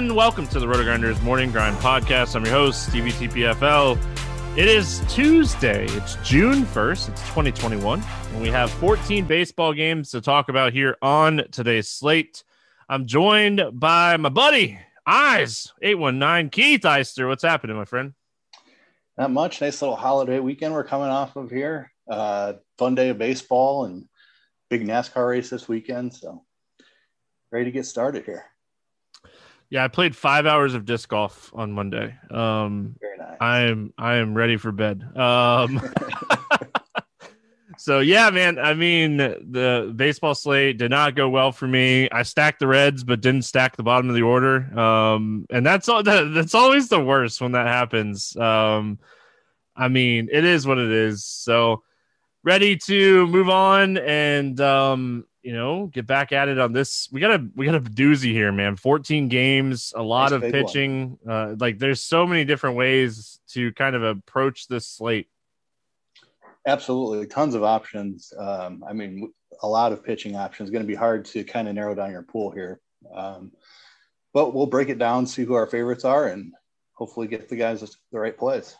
Welcome to the Roto-Grinders Morning Grind Podcast. I'm your host, TVTPFL. It is Tuesday. It's June 1st. It's 2021. And we have 14 baseball games to talk about here on today's slate. I'm joined by my buddy, Eyes, 819, Keith Eister. What's happening, my friend? Not much. Nice little holiday weekend we're coming off of here. Fun day of baseball and big NASCAR race this weekend. So ready to get started here. Yeah, I played 5 hours of disc golf on Monday. Very nice. I am ready for bed. So, yeah, man, I mean, the baseball slate did not go well for me. I stacked the Reds, but didn't stack the bottom of the order. And that's always the worst when that happens. I mean, it is what it is. So ready to move on and get back at it on this. We got a doozy here, man. 14 games, a lot of pitching. There's so many different ways to kind of approach this slate. Absolutely. Tons of options. A lot of pitching options. It's going to be hard to kind of narrow down your pool here. But we'll break it down, see who our favorites are, and hopefully get the guys the right plays.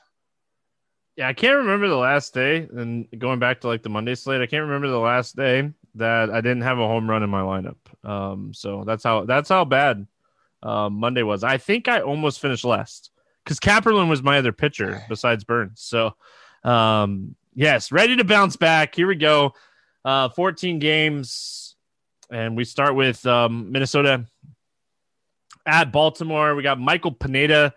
Yeah. I can't remember the last day, and going back to the Monday slate, I can't remember the last day that I didn't have a home run in my lineup. So that's how bad Monday was. I think I almost finished last because Kaperlin was my other pitcher besides Burns. So yes, ready to bounce back. Here we go. 14 games. And we start with Minnesota at Baltimore. We got Michael Pineda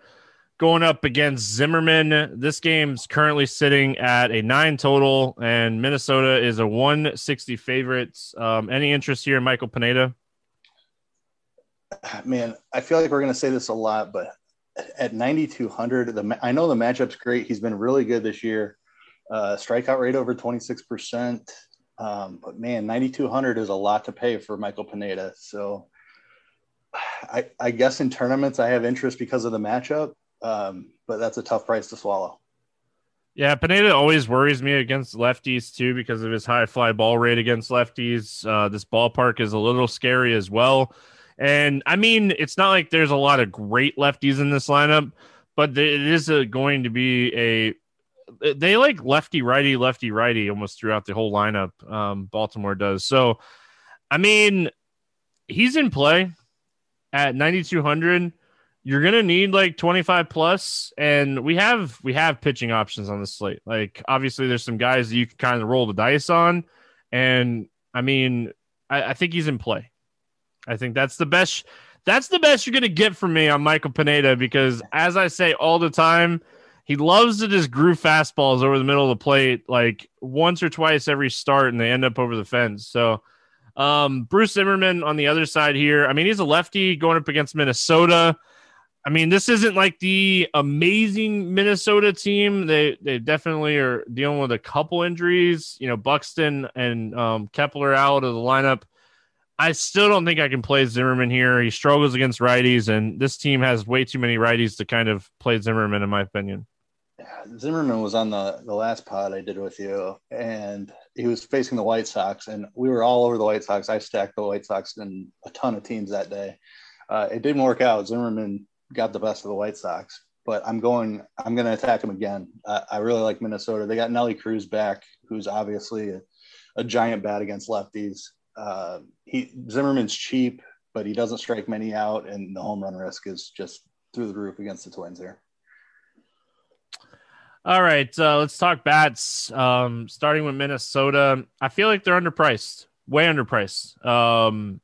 going up against Zimmermann. This game's currently sitting at a 9 total, and Minnesota is a 160 favorite. Any interest here in Michael Pineda? Man, I feel like we're going to say this a lot, but at 9,200, I know the matchup's great. He's been really good this year. Strikeout rate over 26%. But, man, 9,200 is a lot to pay for Michael Pineda. So I guess in tournaments I have interest because of the matchup. But that's a tough price to swallow. Yeah, Pineda always worries me against lefties too because of his high fly ball rate against lefties. This ballpark is a little scary as well. And, I mean, it's not like there's a lot of great lefties in this lineup, but it is going to be they like lefty-righty, lefty-righty almost throughout the whole lineup, Baltimore does. So, I mean, he's in play at 9,200. You're going to need 25 plus, and we have pitching options on this slate. Obviously there's some guys that you can kind of roll the dice on. And I mean, I think he's in play. I think that's the best you're going to get from me on Michael Pineda, because as I say all the time, he loves to just groove fastballs over the middle of the plate, once or twice every start, and they end up over the fence. So Bruce Zimmermann on the other side here. I mean, he's a lefty going up against Minnesota. I mean, this isn't the amazing Minnesota team. They definitely are dealing with a couple injuries. Buxton and Kepler out of the lineup. I still don't think I can play Zimmermann here. He struggles against righties, and this team has way too many righties to kind of play Zimmermann, in my opinion. Zimmermann was on the last pod I did with you, and he was facing the White Sox, and we were all over the White Sox. I stacked the White Sox in a ton of teams that day. It didn't work out. Zimmermann got the best of the White Sox, but I'm going to attack him again. I really like Minnesota. They got Nelly Cruz back, who's obviously a giant bat against lefties. Zimmerman's cheap, but he doesn't strike many out, and the home run risk is just through the roof against the Twins here. All right, let's talk bats. Starting with Minnesota, I feel like they're underpriced, way underpriced.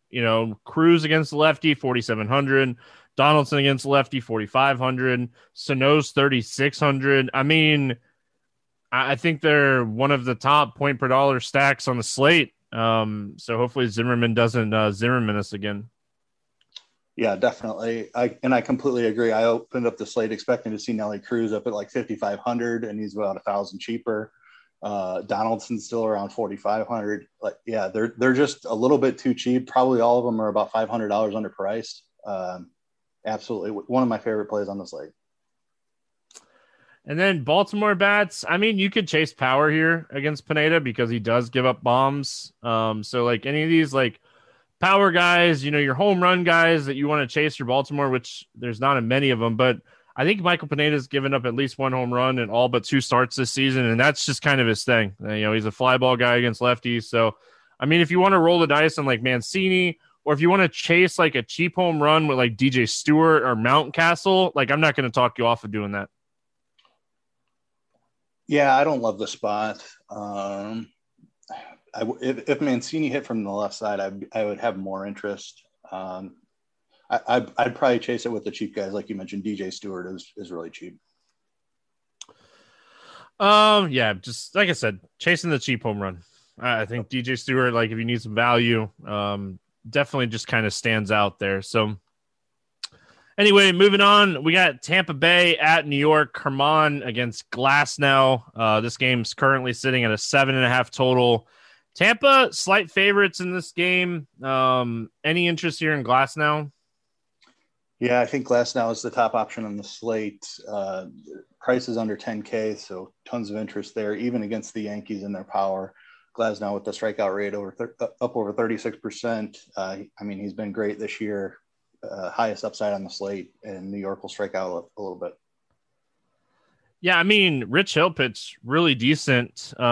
Cruz against the lefty, 4,700. Donaldson against the lefty, 4,500. Sano's 3,600. I mean, I think they're one of the top point per dollar stacks on the slate. So hopefully Zimmermann doesn't Zimmermann us again. Yeah, definitely. I completely agree. I opened up the slate expecting to see Nelly Cruz up at like 5,500, and he's about 1,000 cheaper. Donaldson's still around 4,500. Like, yeah, they're just a little bit too cheap. Probably all of them are about $500 underpriced. Absolutely, one of my favorite plays on the slate. And then Baltimore bats. I mean, you could chase power here against Pineda because he does give up bombs. So like any of these like power guys, you know, your home run guys that you want to chase for Baltimore, which there's not many of them, but I think Michael Pineda's given up at least one home run in all but two starts this season, and that's just kind of his thing. You know, he's a fly ball guy against lefties. So, I mean, if you want to roll the dice on like Mancini, or if you want to chase like a cheap home run with like DJ Stewart or Mountcastle, like I'm not going to talk you off of doing that. Yeah, I don't love the spot. If Mancini hit from the left side, I would have more interest. I'd probably chase it with the cheap guys. Like you mentioned, DJ Stewart is really cheap. Yeah, just like I said, chasing the cheap home run. I think DJ Stewart, like if you need some value, definitely just kind of stands out there. So anyway, moving on, we got Tampa Bay at New York. Herman against Glasnow. This game's currently sitting at a 7.5 total. Tampa, slight favorites in this game. Any interest here in Glasnow? Yeah, I think Glasnow is the top option on the slate. Price is under 10K, so tons of interest there, even against the Yankees in their power. Glasnow with the strikeout rate up over 36%. I mean, he's been great this year. Highest upside on the slate, and New York will strike out a little bit. Yeah, I mean, Rich Hill pitched really decent. He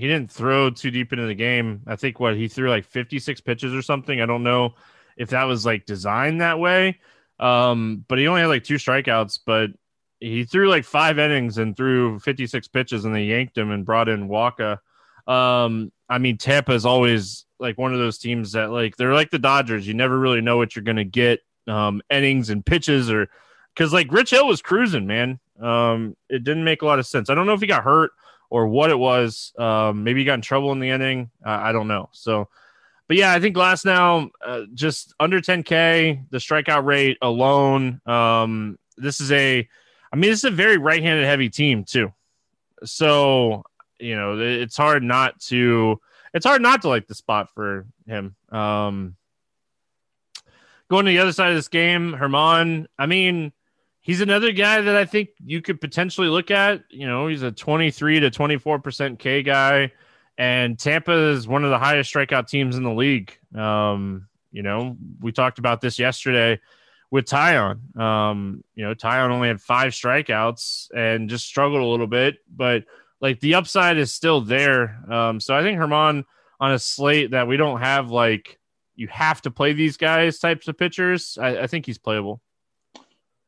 didn't throw too deep into the game. I think he threw like 56 pitches or something. I don't know if that was like designed that way, but he only had like 2 strikeouts. But he threw like 5 innings and threw 56 pitches, and they yanked him and brought in Waka. I mean, Tampa is always like one of those teams that like, they're like the Dodgers. You never really know what you're going to get, innings and pitches, or cause like Rich Hill was cruising, man. It didn't make a lot of sense. I don't know if he got hurt or what it was. Maybe he got in trouble in the inning. I don't know. So, but yeah, I think Glasnow just under 10K, the strikeout rate alone. This is a very right-handed heavy team too. So, you know, it's hard not to like the spot for him. Going to the other side of this game, Herman, I mean, he's another guy that I think you could potentially look at. You know, he's a 23 to 24% K guy, and Tampa is one of the highest strikeout teams in the league. You know, we talked about this yesterday with Tyon. You know, Tyon only had 5 strikeouts and just struggled a little bit, but like the upside is still there. So I think Herman on a slate that we don't have, like you have to play these guys types of pitchers, I think he's playable.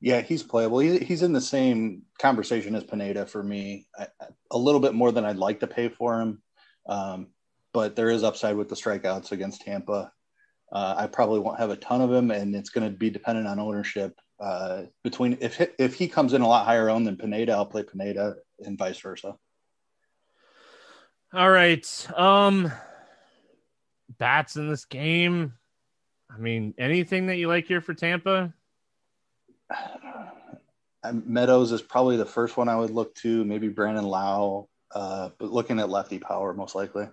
Yeah, he's playable. He's in the same conversation as Pineda for me, a little bit more than I'd like to pay for him. But there is upside with the strikeouts against Tampa. I probably won't have a ton of him, and it's going to be dependent on ownership. Between if he comes in a lot higher owned than Pineda, I'll play Pineda and vice versa. All right. Bats in this game. I mean, anything that you like here for Tampa? Meadows is probably the first one I would look to, maybe Brandon Lau, but looking at lefty power most likely.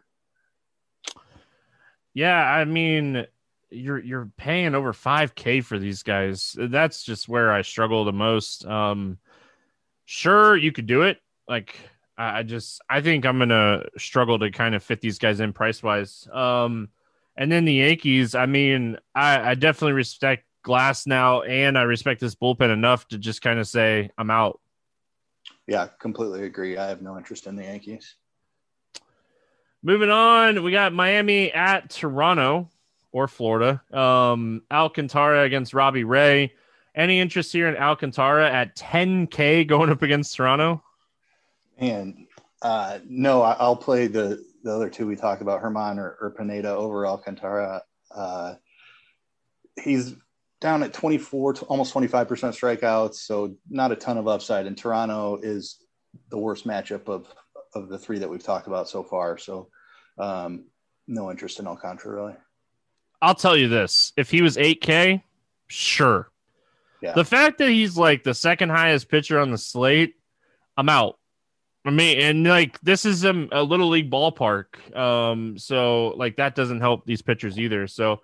Yeah, I mean, you're paying over 5K for these guys. That's just where I struggle the most. Sure, you could do it. like I think I'm going to struggle to kind of fit these guys in price-wise. And then the Yankees, I mean, I definitely respect Glasnow and I respect this bullpen enough to just kind of say I'm out. Yeah, completely agree. I have no interest in the Yankees. Moving on, we got Miami at Toronto or Florida. Alcantara against Robbie Ray. Any interest here in Alcantara at 10K going up against Toronto? And no, I'll play the other two we talked about, Herman or Pineda over Alcantara. He's down at 24, almost 25% strikeouts, so not a ton of upside. And Toronto is the worst matchup of the three that we've talked about so far. So no interest in Alcantara, really. I'll tell you this. If he was 8K, sure. Yeah. The fact that he's like the second highest pitcher on the slate, I'm out. I mean, and like this is a little league ballpark. So like that doesn't help these pitchers either. So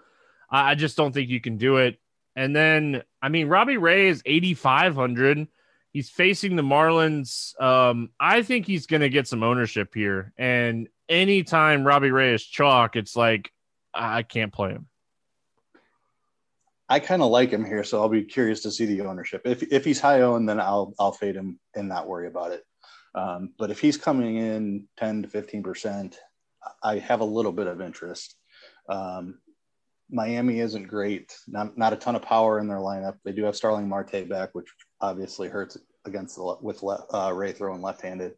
I just don't think you can do it. And then, I mean, Robbie Ray is 8,500. He's facing the Marlins. I think he's going to get some ownership here. And anytime Robbie Ray is chalk, it's like, I can't play him. I kind of like him here, so I'll be curious to see the ownership. If he's high owned, then I'll fade him and not worry about it. But if he's coming in 10 to 15%, I have a little bit of interest. Miami isn't great. Not a ton of power in their lineup. They do have Starling Marte back, which obviously hurts against Ray throwing left-handed.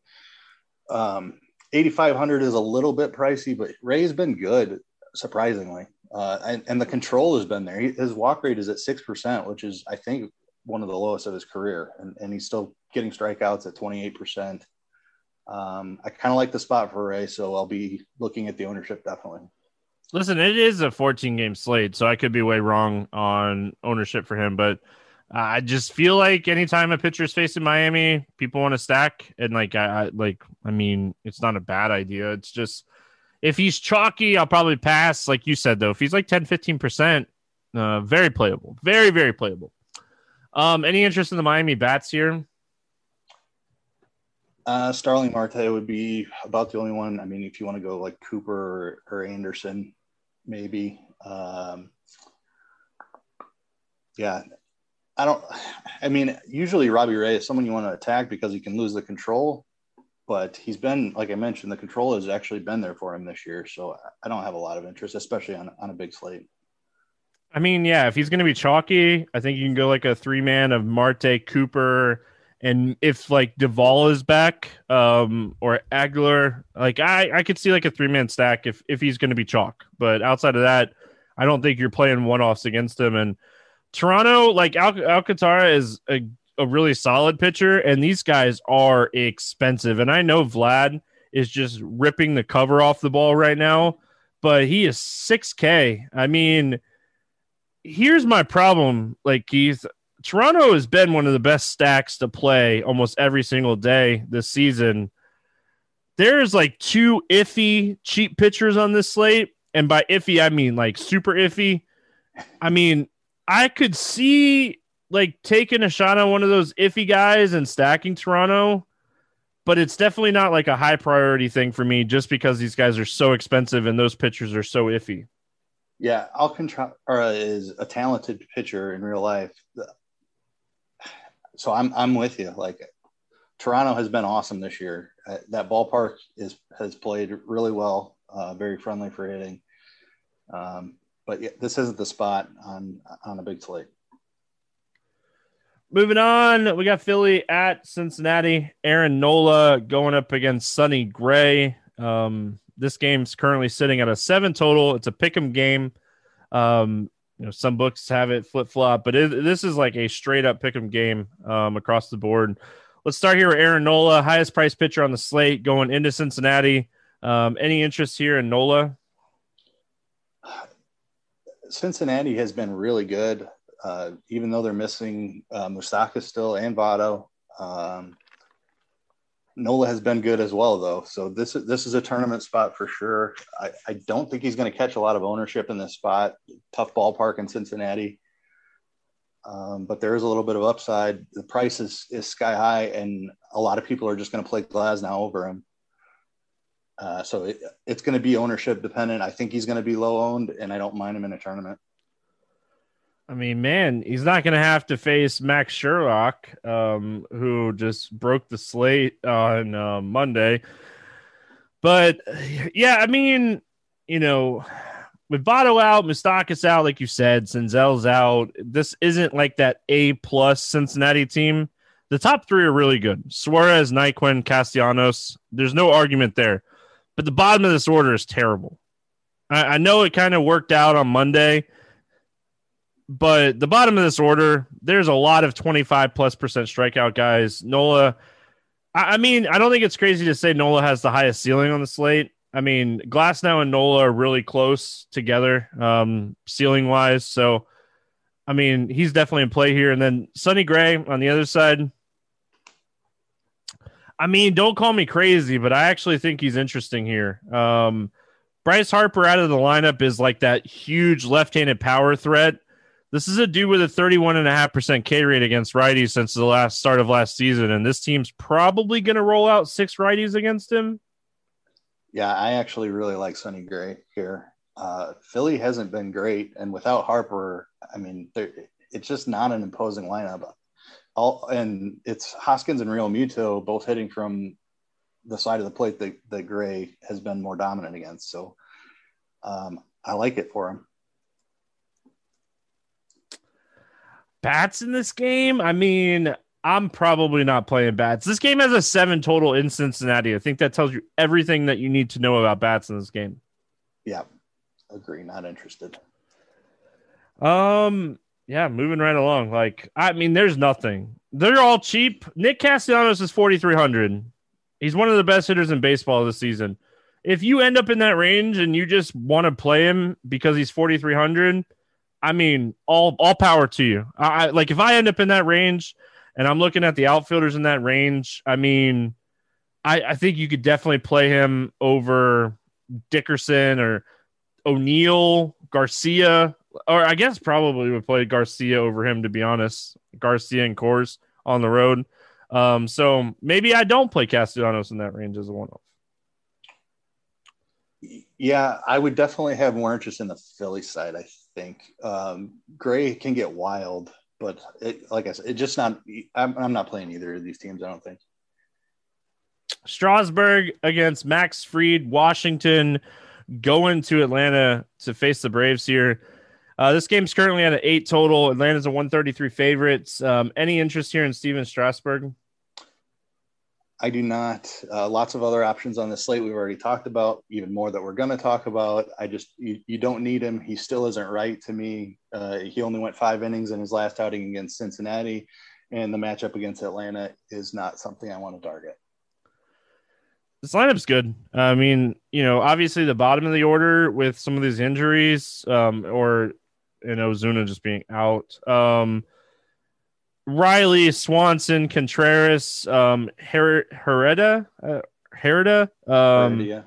8,500 is a little bit pricey, but Ray's been good, surprisingly. And the control has been there. His walk rate is at 6%, which is, I think, one of the lowest of his career. And he's still getting strikeouts at 28%. I kind of like the spot for Ray, so I'll be looking at the ownership definitely. Listen, it is a 14-game slate, so I could be way wrong on ownership for him. But I just feel like anytime a pitcher is facing Miami, people want to stack. And, like, I mean, it's not a bad idea. It's just if he's chalky, I'll probably pass. Like you said, though, if he's like 10, 15%, very playable. Very, very playable. Any interest in the Miami bats here? Starling Marte would be about the only one. I mean, if you want to go like Cooper or Anderson, maybe. Yeah, I don't. I mean, usually Robbie Ray is someone you want to attack because he can lose the control, but he's been, like I mentioned, the control has actually been there for him this year. So I don't have a lot of interest, especially on a big slate. I mean, yeah, if he's going to be chalky, I think you can go like a three-man of Marte, Cooper, and if like Duvall is back or Aguilar, like I could see like a three-man stack if he's going to be chalk. But outside of that, I don't think you're playing one-offs against him. And Toronto, like Alcantara is a really solid pitcher, and these guys are expensive. And I know Vlad is just ripping the cover off the ball right now, but he is 6K. I mean, here's my problem, like Keith. Toronto has been one of the best stacks to play almost every single day this season. There's like two iffy cheap pitchers on this slate. And by iffy, I mean like super iffy. I mean, I could see like taking a shot on one of those iffy guys and stacking Toronto, but it's definitely not like a high priority thing for me just because these guys are so expensive and those pitchers are so iffy. Yeah, Alcantara is a talented pitcher in real life. So I'm with you. Like Toronto has been awesome this year. That ballpark has played really well, very friendly for hitting. But yeah, this isn't the spot on a big slate. Moving on, we got Philly at Cincinnati. Aaron Nola going up against Sonny Gray. This game's currently sitting at a 7 total. It's a pick'em game. You know, some books have it flip-flop, but this is like a straight-up pick'em game across the board. Let's start here with Aaron Nola, highest-priced pitcher on the slate, going into Cincinnati. Any interest here in Nola? Cincinnati has been really good, even though they're missing Moustakas still and Votto. Nola has been good as well, though. So this is a tournament spot for sure. I don't think he's going to catch a lot of ownership in this spot. Tough ballpark in Cincinnati. But there is a little bit of upside. The price is sky high, and a lot of people are just going to play Glasnow over him. So it's going to be ownership dependent. I think he's going to be low owned, and I don't mind him in a tournament. I mean, man, he's not going to have to face Max Sherlock, who just broke the slate on Monday. But, yeah, I mean, you know, with Votto out, Moustakas out, like you said, Senzel's out, this isn't like that A-plus Cincinnati team. The top three are really good. Suarez, Nyquist, Castellanos. There's no argument there. But the bottom of this order is terrible. I know it kind of worked out on Monday, but the bottom of this order, there's a lot of 25+% strikeout guys. Nola, I mean, I don't think it's crazy to say Nola has the highest ceiling on the slate. I mean, Glasnow and Nola are really close together, ceiling-wise. So, I mean, he's definitely in play here. And then Sonny Gray on the other side. I mean, don't call me crazy, but I actually think he's interesting here. Bryce Harper out of the lineup is like that huge left-handed power threat. This is a dude with a 31.5% K rate against righties since the start of last season, and this team's probably going to roll out six righties against him. Yeah, I actually really like Sonny Gray here. Philly hasn't been great, and without Harper, I mean, it's just not an imposing lineup. And it's Hoskins and Real Muto both hitting from the side of the plate that Gray has been more dominant against, so I like it for him. Bats in this game? I mean, I'm probably not playing bats. This game has a 7 total in Cincinnati. I think that tells you everything that you need to know about bats in this game. Yeah, agree. Not interested. Yeah, moving right along. Like, I mean, there's nothing. They're all cheap. Nick Castellanos is 4,300. He's one of the best hitters in baseball this season. If you end up in that range and you just want to play him because he's 4,300, I mean, all power to you. I like if I end up in that range and I'm looking at the outfielders in that range, I mean, I think you could definitely play him over Dickerson or O'Neill, Garcia, or I guess probably would play Garcia over him, to be honest. Garcia and Coors on the road. So maybe I don't play Castellanos in that range as a one-off. Yeah, I would definitely have more interest in the Philly side, I think. Gray can get wild, but like I said, it's just not – I'm not playing either of these teams, I don't think. Strasburg against Max Fried, Washington going to Atlanta to face the Braves here. This game's currently at an 8 total. Atlanta's a 133 favorites. Any interest here in Stephen Strasburg? I do not. Lots of other options on the slate we've already talked about, even more that we're going to talk about. I just, you don't need him. He still isn't right to me. He only went 5 innings in his last outing against Cincinnati, and the matchup against Atlanta is not something I want to target. This lineup's good. I mean, you know, obviously the bottom of the order with some of these injuries, and Ozuna just being out. Riley, Swanson, Contreras, Hereda. Hereda.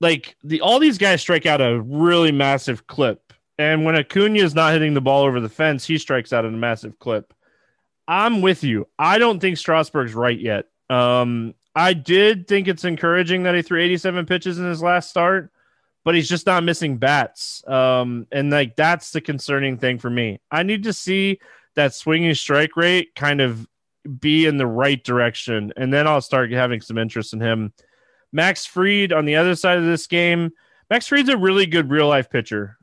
Like all these guys strike out a really massive clip. And when Acuna is not hitting the ball over the fence, he strikes out at a massive clip. I'm with you. I don't think Strasburg's right yet. I did think it's encouraging that he threw 87 pitches in his last start, but he's just not missing bats. And like, that's the concerning thing for me. I need to see that swinging strike rate kind of be in the right direction, and then I'll start having some interest in him. Max Fried on the other side of this game. Max Fried's a really good real-life pitcher.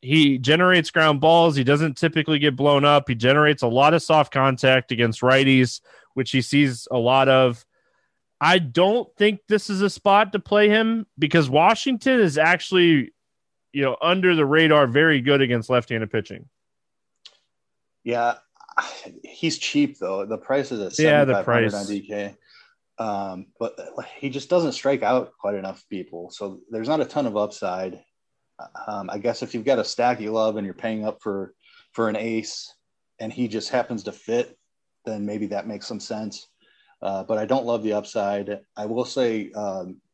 He generates ground balls. He doesn't typically get blown up. He generates a lot of soft contact against righties, which he sees a lot of. I don't think this is a spot to play him because Washington is actually, you know, under the radar, very good against left-handed pitching. Yeah, he's cheap though. The price is a $7,500 on DK, but he just doesn't strike out quite enough people. So there's not a ton of upside. I guess if you've got a stack you love and you're paying up for an ace, and he just happens to fit, then maybe that makes some sense. But I don't love the upside. I will say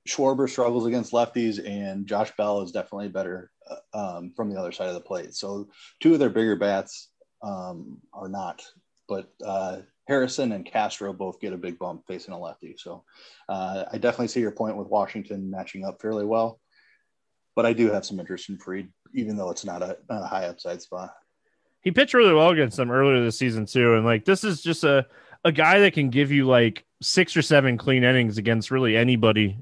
Schwarber struggles against lefties, and Josh Bell is definitely better from the other side of the plate. So two of their bigger bats or not. But Harrison and Castro both get a big bump facing a lefty. So I definitely see your point with Washington matching up fairly well. But I do have some interest in Fried, even though it's not a high upside spot. He pitched really well against them earlier this season, too. And, like, this is just a guy that can give you, like, 6 or 7 clean innings against really anybody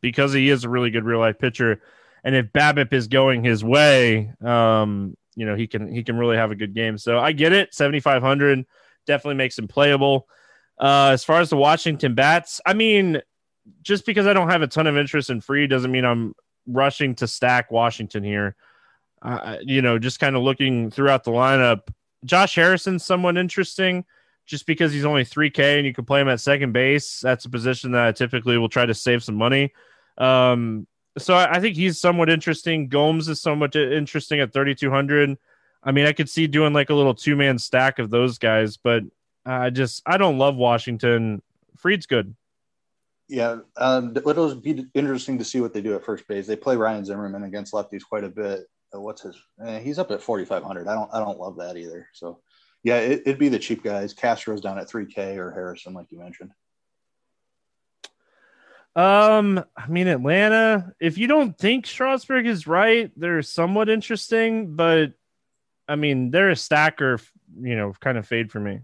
because he is a really good real-life pitcher. And if BABIP is going his way, you know, he can really have a good game. So I get it. 7,500 definitely makes him playable. As far as the Washington bats, I mean, just because I don't have a ton of interest in Fried doesn't mean I'm rushing to stack Washington here. You know, just kind of looking throughout the lineup, Josh Harrison's somewhat interesting just because he's only 3K and you can play him at second base. That's a position that I typically will try to save some money. So I think he's somewhat interesting. Gomes is somewhat interesting at 3,200. I mean, I could see doing like a little two-man stack of those guys, but I don't love Washington. Fried's good. Yeah, it'll be interesting to see what they do at first base. They play Ryan Zimmermann against lefties quite a bit. He's up at 4,500. I don't love that either. So, yeah, it'd be the cheap guys. Castro's down at 3K or Harrison, like you mentioned. I mean, Atlanta, if you don't think Strasburg is right, they're somewhat interesting, but I mean, they're a stacker, you know, kind of fade for me.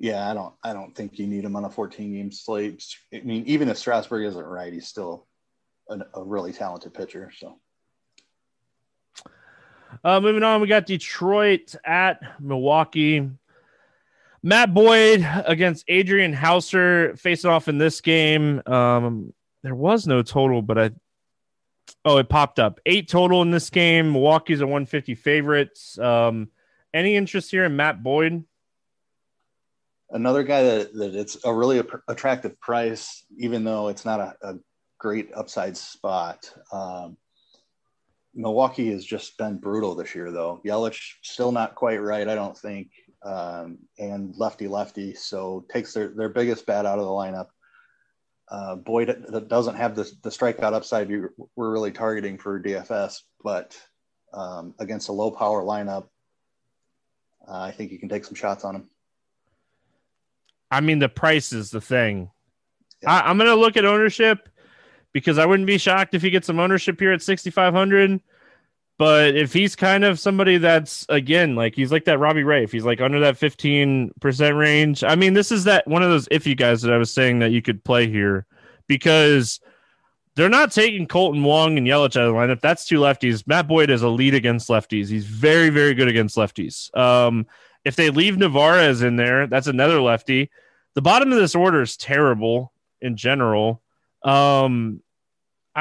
Yeah, I don't think you need him on a 14-game slate. I mean, even if Strasburg isn't right, he's still a really talented pitcher. So, moving on, we got Detroit at Milwaukee. Matt Boyd against Adrian Hauser facing off in this game. There was no total, but it popped up. 8 total in this game. Milwaukee's a 150 favorites. Any interest here in Matt Boyd? Another guy that it's a really attractive price, even though it's not a great upside spot. Milwaukee has just been brutal this year, though. Yelich still not quite right, I don't think. And lefty, so takes their biggest bat out of the lineup. Boyd doesn't have the strikeout upside we're really targeting for DFS, but against a low power lineup, I think you can take some shots on him. I mean, the price is the thing. Yeah. I'm going to look at ownership because I wouldn't be shocked if he gets some ownership here at 6,500. But if he's kind of somebody that's, again, like he's like that Robbie Ray, if he's like under that 15% range, I mean, this is that one of those iffy guys that I was saying that you could play here because they're not taking Colton Wong and Yelich out of the lineup. That's two lefties. Matt Boyd is elite against lefties. He's very, very good against lefties. If they leave Nevarez in there, that's another lefty. The bottom of this order is terrible in general. I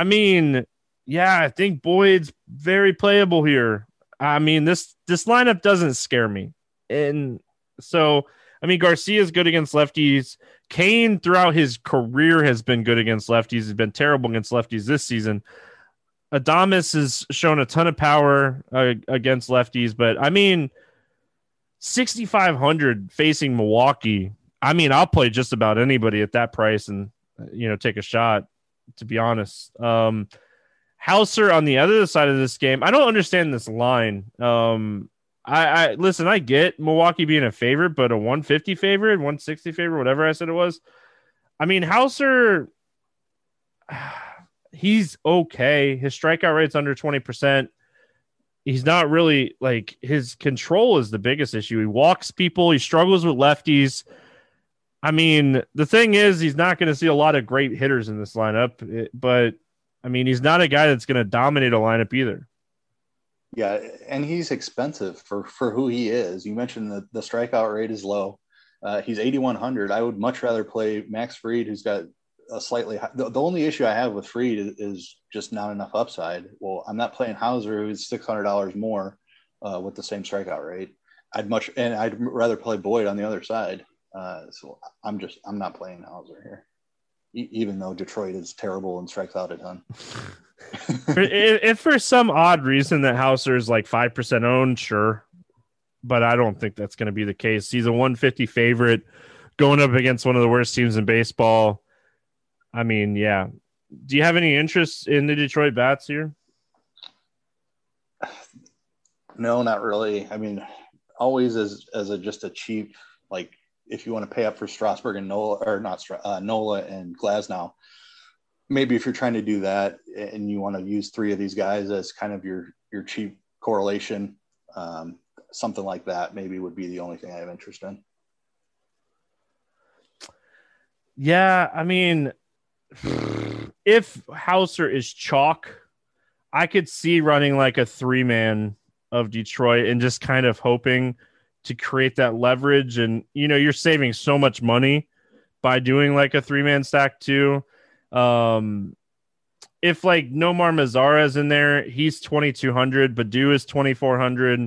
mean, yeah, I think Boyd's very playable here. I mean, this lineup doesn't scare me. And so, I mean, Garcia's good against lefties. Kane throughout his career has been good against lefties. He's been terrible against lefties this season. Adamus has shown a ton of power against lefties. But, I mean, 6,500 facing Milwaukee. I mean, I'll play just about anybody at that price and, you know, take a shot, to be honest. Hauser on the other side of this game, I don't understand this line. Listen, I get Milwaukee being a favorite, but a 150 favorite, 160 favorite, whatever I said it was. I mean, Hauser, he's okay. His strikeout rate's under 20%. He's not really, like, his control is the biggest issue. He walks people. He struggles with lefties. I mean, the thing is, he's not going to see a lot of great hitters in this lineup, but I mean, he's not a guy that's going to dominate a lineup either. Yeah, and he's expensive for who he is. You mentioned that the strikeout rate is low. He's 8,100. I would much rather play Max Fried, who's got a slightly high. The only issue I have with Fried is just not enough upside. Well, I'm not playing Hauser, who's $600 more with the same strikeout rate. I'd rather play Boyd on the other side. So I'm not playing Hauser here, even though Detroit is terrible and strikes out a ton. If for some odd reason that Hauser is like 5% owned, sure, but I don't think that's going to be the case. He's a 150 favorite going up against one of the worst teams in baseball. I mean, yeah. Do you have any interest in the Detroit bats here? No, not really. I mean, always as just a cheap, like if you want to pay up for Strasburg and Nola, or not Nola and Glasnow, maybe if you're trying to do that and you want to use three of these guys as kind of your cheap correlation, something like that maybe would be the only thing I have interest in. Yeah, I mean, if Hauser is chalk, I could see running like a three-man of Detroit and just kind of hoping to create that leverage. And, you know, you're saving so much money by doing like a three-man stack too. If like Nomar Mazara's in there, he's 2,200, Badu is 2,400.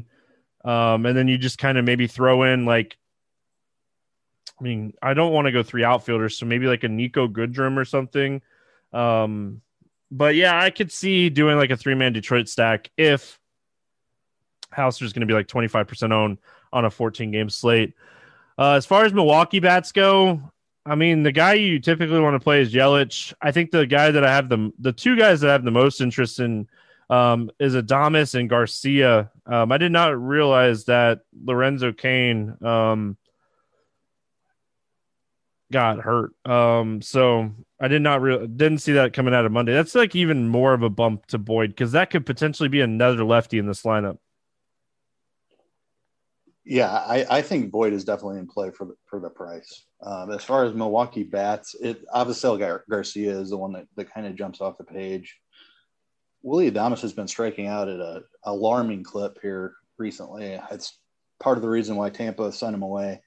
And then you just kind of maybe throw in like, I mean, I don't want to go three outfielders, so maybe like a Nico Goodrum or something. But yeah, I could see doing like a three-man Detroit stack if Hauser's going to be like 25% owned on a 14-game slate. As far as Milwaukee bats go, I mean, the guy you typically want to play is Yelich. I think the guy that I have the two guys that I have the most interest in is Adamus and Garcia. I did not realize that Lorenzo Cain got hurt. So I did not didn't see that coming out of Monday. That's like even more of a bump to Boyd because that could potentially be another lefty in this lineup. Yeah, I think Boyd is definitely in play for the price. As far as Milwaukee bats, it obviously Garcia is the one that kind of jumps off the page. Willy Adames has been striking out at an alarming clip here recently. It's part of the reason why Tampa sent him away.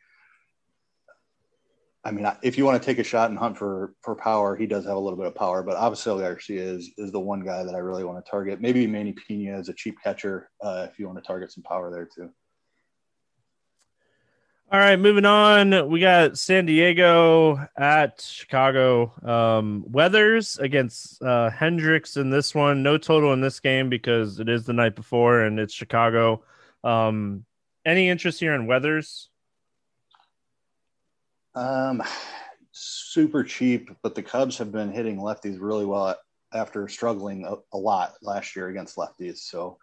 I mean, if you want to take a shot and hunt for power, he does have a little bit of power, but obviously Garcia is the one guy that I really want to target. Maybe Manny Pena is a cheap catcher if you want to target some power there too. All right, moving on. We got San Diego at Chicago. Weathers against Hendricks in this one. No total in this game because it is the night before and it's Chicago. Any interest here in Weathers? Super cheap, but the Cubs have been hitting lefties really well after struggling a lot last year against lefties. So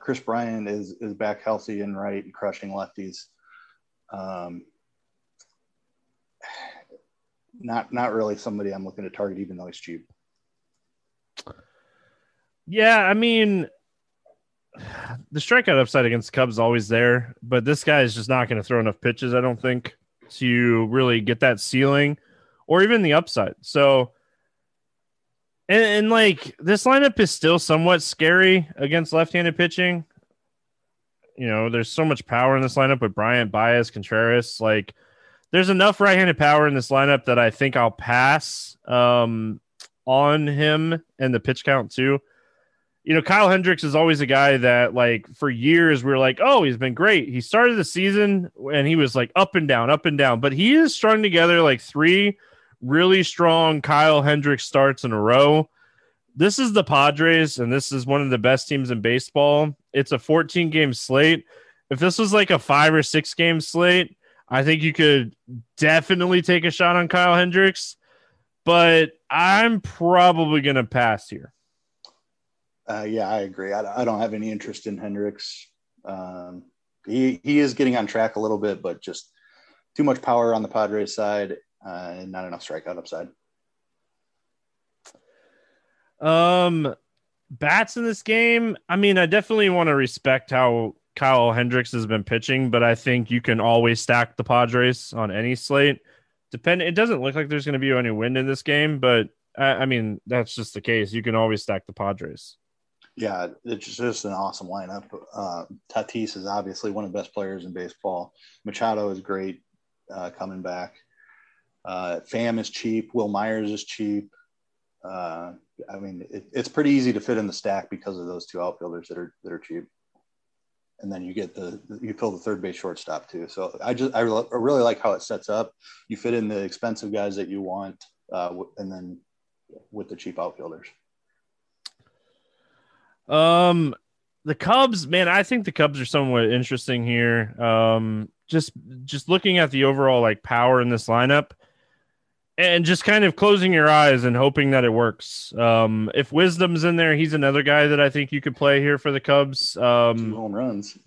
Chris Bryant is back healthy and right and crushing lefties. Not really somebody I'm looking to target, even though he's cheap. Yeah, I mean, the strikeout upside against the Cubs is always there, but this guy is just not going to throw enough pitches, I don't think, to really get that ceiling or even the upside. So, and like this lineup is still somewhat scary against left-handed pitching. You know, there's so much power in this lineup with Bryant, Baez, Contreras. Like, there's enough right-handed power in this lineup that I think I'll pass on him and the pitch count too. You know, Kyle Hendricks is always a guy that, like, for years we were like, oh, he's been great. He started the season and he was like up and down, but he is strung together like three really strong Kyle Hendricks starts in a row. This is the Padres, and this is one of the best teams in baseball. It's a 14-game slate. If this was like a 5 or 6-game slate, I think you could definitely take a shot on Kyle Hendricks, but I'm probably going to pass here. Yeah, I agree. I don't have any interest in Hendricks. He is getting on track a little bit, but just too much power on the Padres side and not enough strikeout upside. Bats in this game. I mean, I definitely want to respect how Kyle Hendricks has been pitching, but I think you can always stack the Padres on any slate. It doesn't look like there's going to be any wind in this game, but I mean, that's just the case. You can always stack the Padres. Yeah, it's just an awesome lineup. Tatis is obviously one of the best players in baseball. Machado is great coming back. Pham is cheap. Will Myers is cheap. I mean, it's pretty easy to fit in the stack because of those two outfielders that are cheap, and then you fill the third base shortstop too. So I really like how it sets up. You fit in the expensive guys that you want, and then with the cheap outfielders. The Cubs, man, I think the Cubs are somewhat interesting here. Just looking at the overall like power in this lineup. And just kind of closing your eyes and hoping that it works. If Wisdom's in there, he's another guy that I think you could play here for the Cubs. 2 home runs.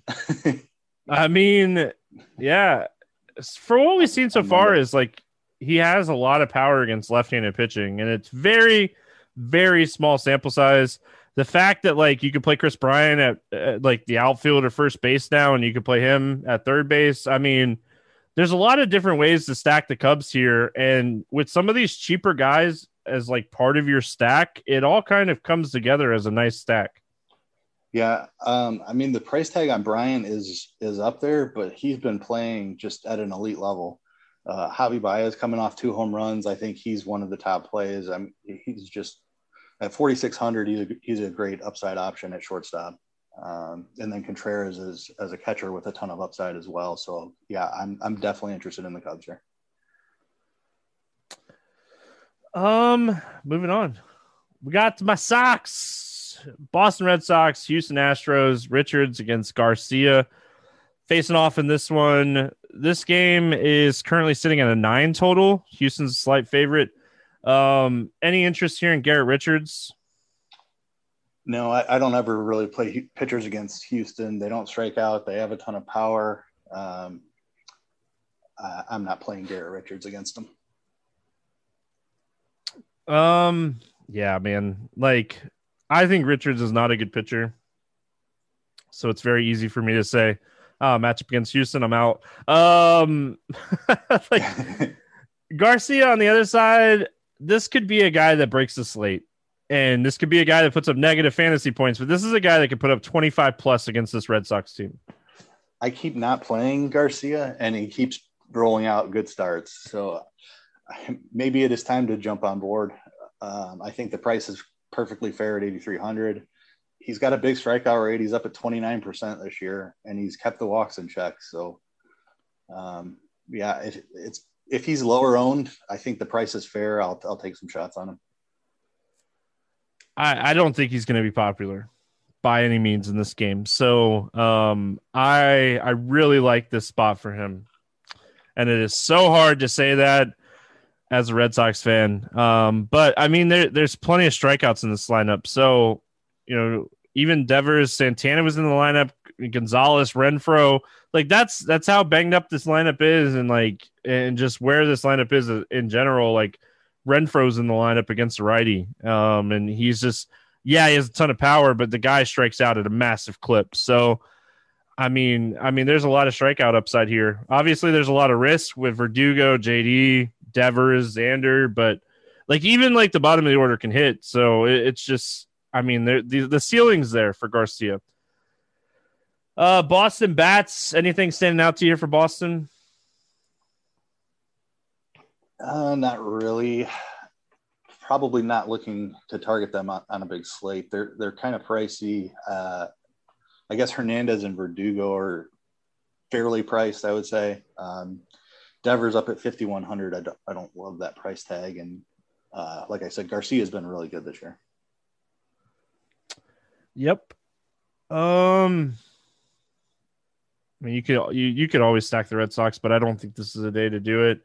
I mean, yeah. From what we've seen so far is like he has a lot of power against left-handed pitching, and it's very, very small sample size. The fact that like you could play Chris Bryant at like the outfield or first base now, and you could play him at third base. I mean, there's a lot of different ways to stack the Cubs here. And with some of these cheaper guys as like part of your stack, it all kind of comes together as a nice stack. Yeah. I mean, the price tag on Bryant is up there, but he's been playing just at an elite level. Javi Baez coming off 2 home runs. I think he's one of the top plays. He's just at 4,600. He's a great upside option at shortstop. And then Contreras is as a catcher with a ton of upside as well. So yeah, I'm definitely interested in the Cubs here. Moving on, we got my Sox, Boston Red Sox, Houston Astros, Richards against Garcia facing off in this one. This game is currently sitting at a 9 total. Houston's a slight favorite. Any interest here in Garrett Richards? No, I don't ever really play pitchers against Houston. They don't strike out. They have a ton of power. I'm not playing Garrett Richards against them. Yeah, man. Like, I think Richards is not a good pitcher. So it's very easy for me to say, matchup against Houston, I'm out. Like Garcia on the other side, this could be a guy that breaks the slate. And this could be a guy that puts up negative fantasy points, but this is a guy that could put up 25 plus against this Red Sox team. I keep not playing Garcia, and he keeps rolling out good starts. So maybe it is time to jump on board. I think the price is perfectly fair at 8,300. He's got a big strikeout rate. He's up at 29% this year, and he's kept the walks in check. So, yeah, if he's lower owned, I think the price is fair. I'll take some shots on him. I don't think he's going to be popular by any means in this game. So I really like this spot for him. And it is so hard to say that as a Red Sox fan. But, I mean, there's plenty of strikeouts in this lineup. So, you know, even Devers, Santana was in the lineup, Gonzalez, Renfroe. Like, that's how banged up this lineup is and just where this lineup is in general. Like, Renfro's in the lineup against the righty. And he's just, yeah, he has a ton of power, but the guy strikes out at a massive clip. So, I mean, there's a lot of strikeout upside here. Obviously there's a lot of risk with Verdugo, JD, Devers, Xander, but like, even like the bottom of the order can hit. So it's just, I mean, the ceiling's there for Garcia. Boston bats, anything standing out to you for Boston? Not really. Probably not looking to target them on a big slate. They're kind of pricey. I guess Hernandez and Verdugo are fairly priced, I would say. Devers up at 5,100. I don't love that price tag. And like I said, Garcia's been really good this year. Yep. I mean, you could always stack the Red Sox, but I don't think this is a day to do it.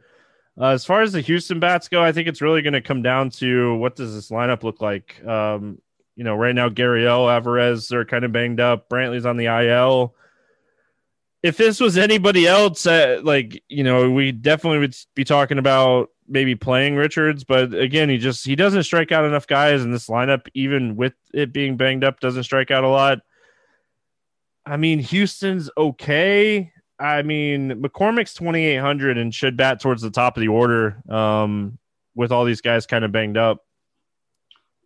As far as the Houston bats go, I think it's really going to come down to what does this lineup look like? You know, right now, Gurriel, Alvarez are kind of banged up. Brantley's on the IL. If this was anybody else, like, you know, we definitely would be talking about maybe playing Richards. But again, he doesn't strike out enough guys in this lineup, even with it being banged up, doesn't strike out a lot. I mean, Houston's okay. I mean, McCormick's 2,800 and should bat towards the top of the order with all these guys kind of banged up.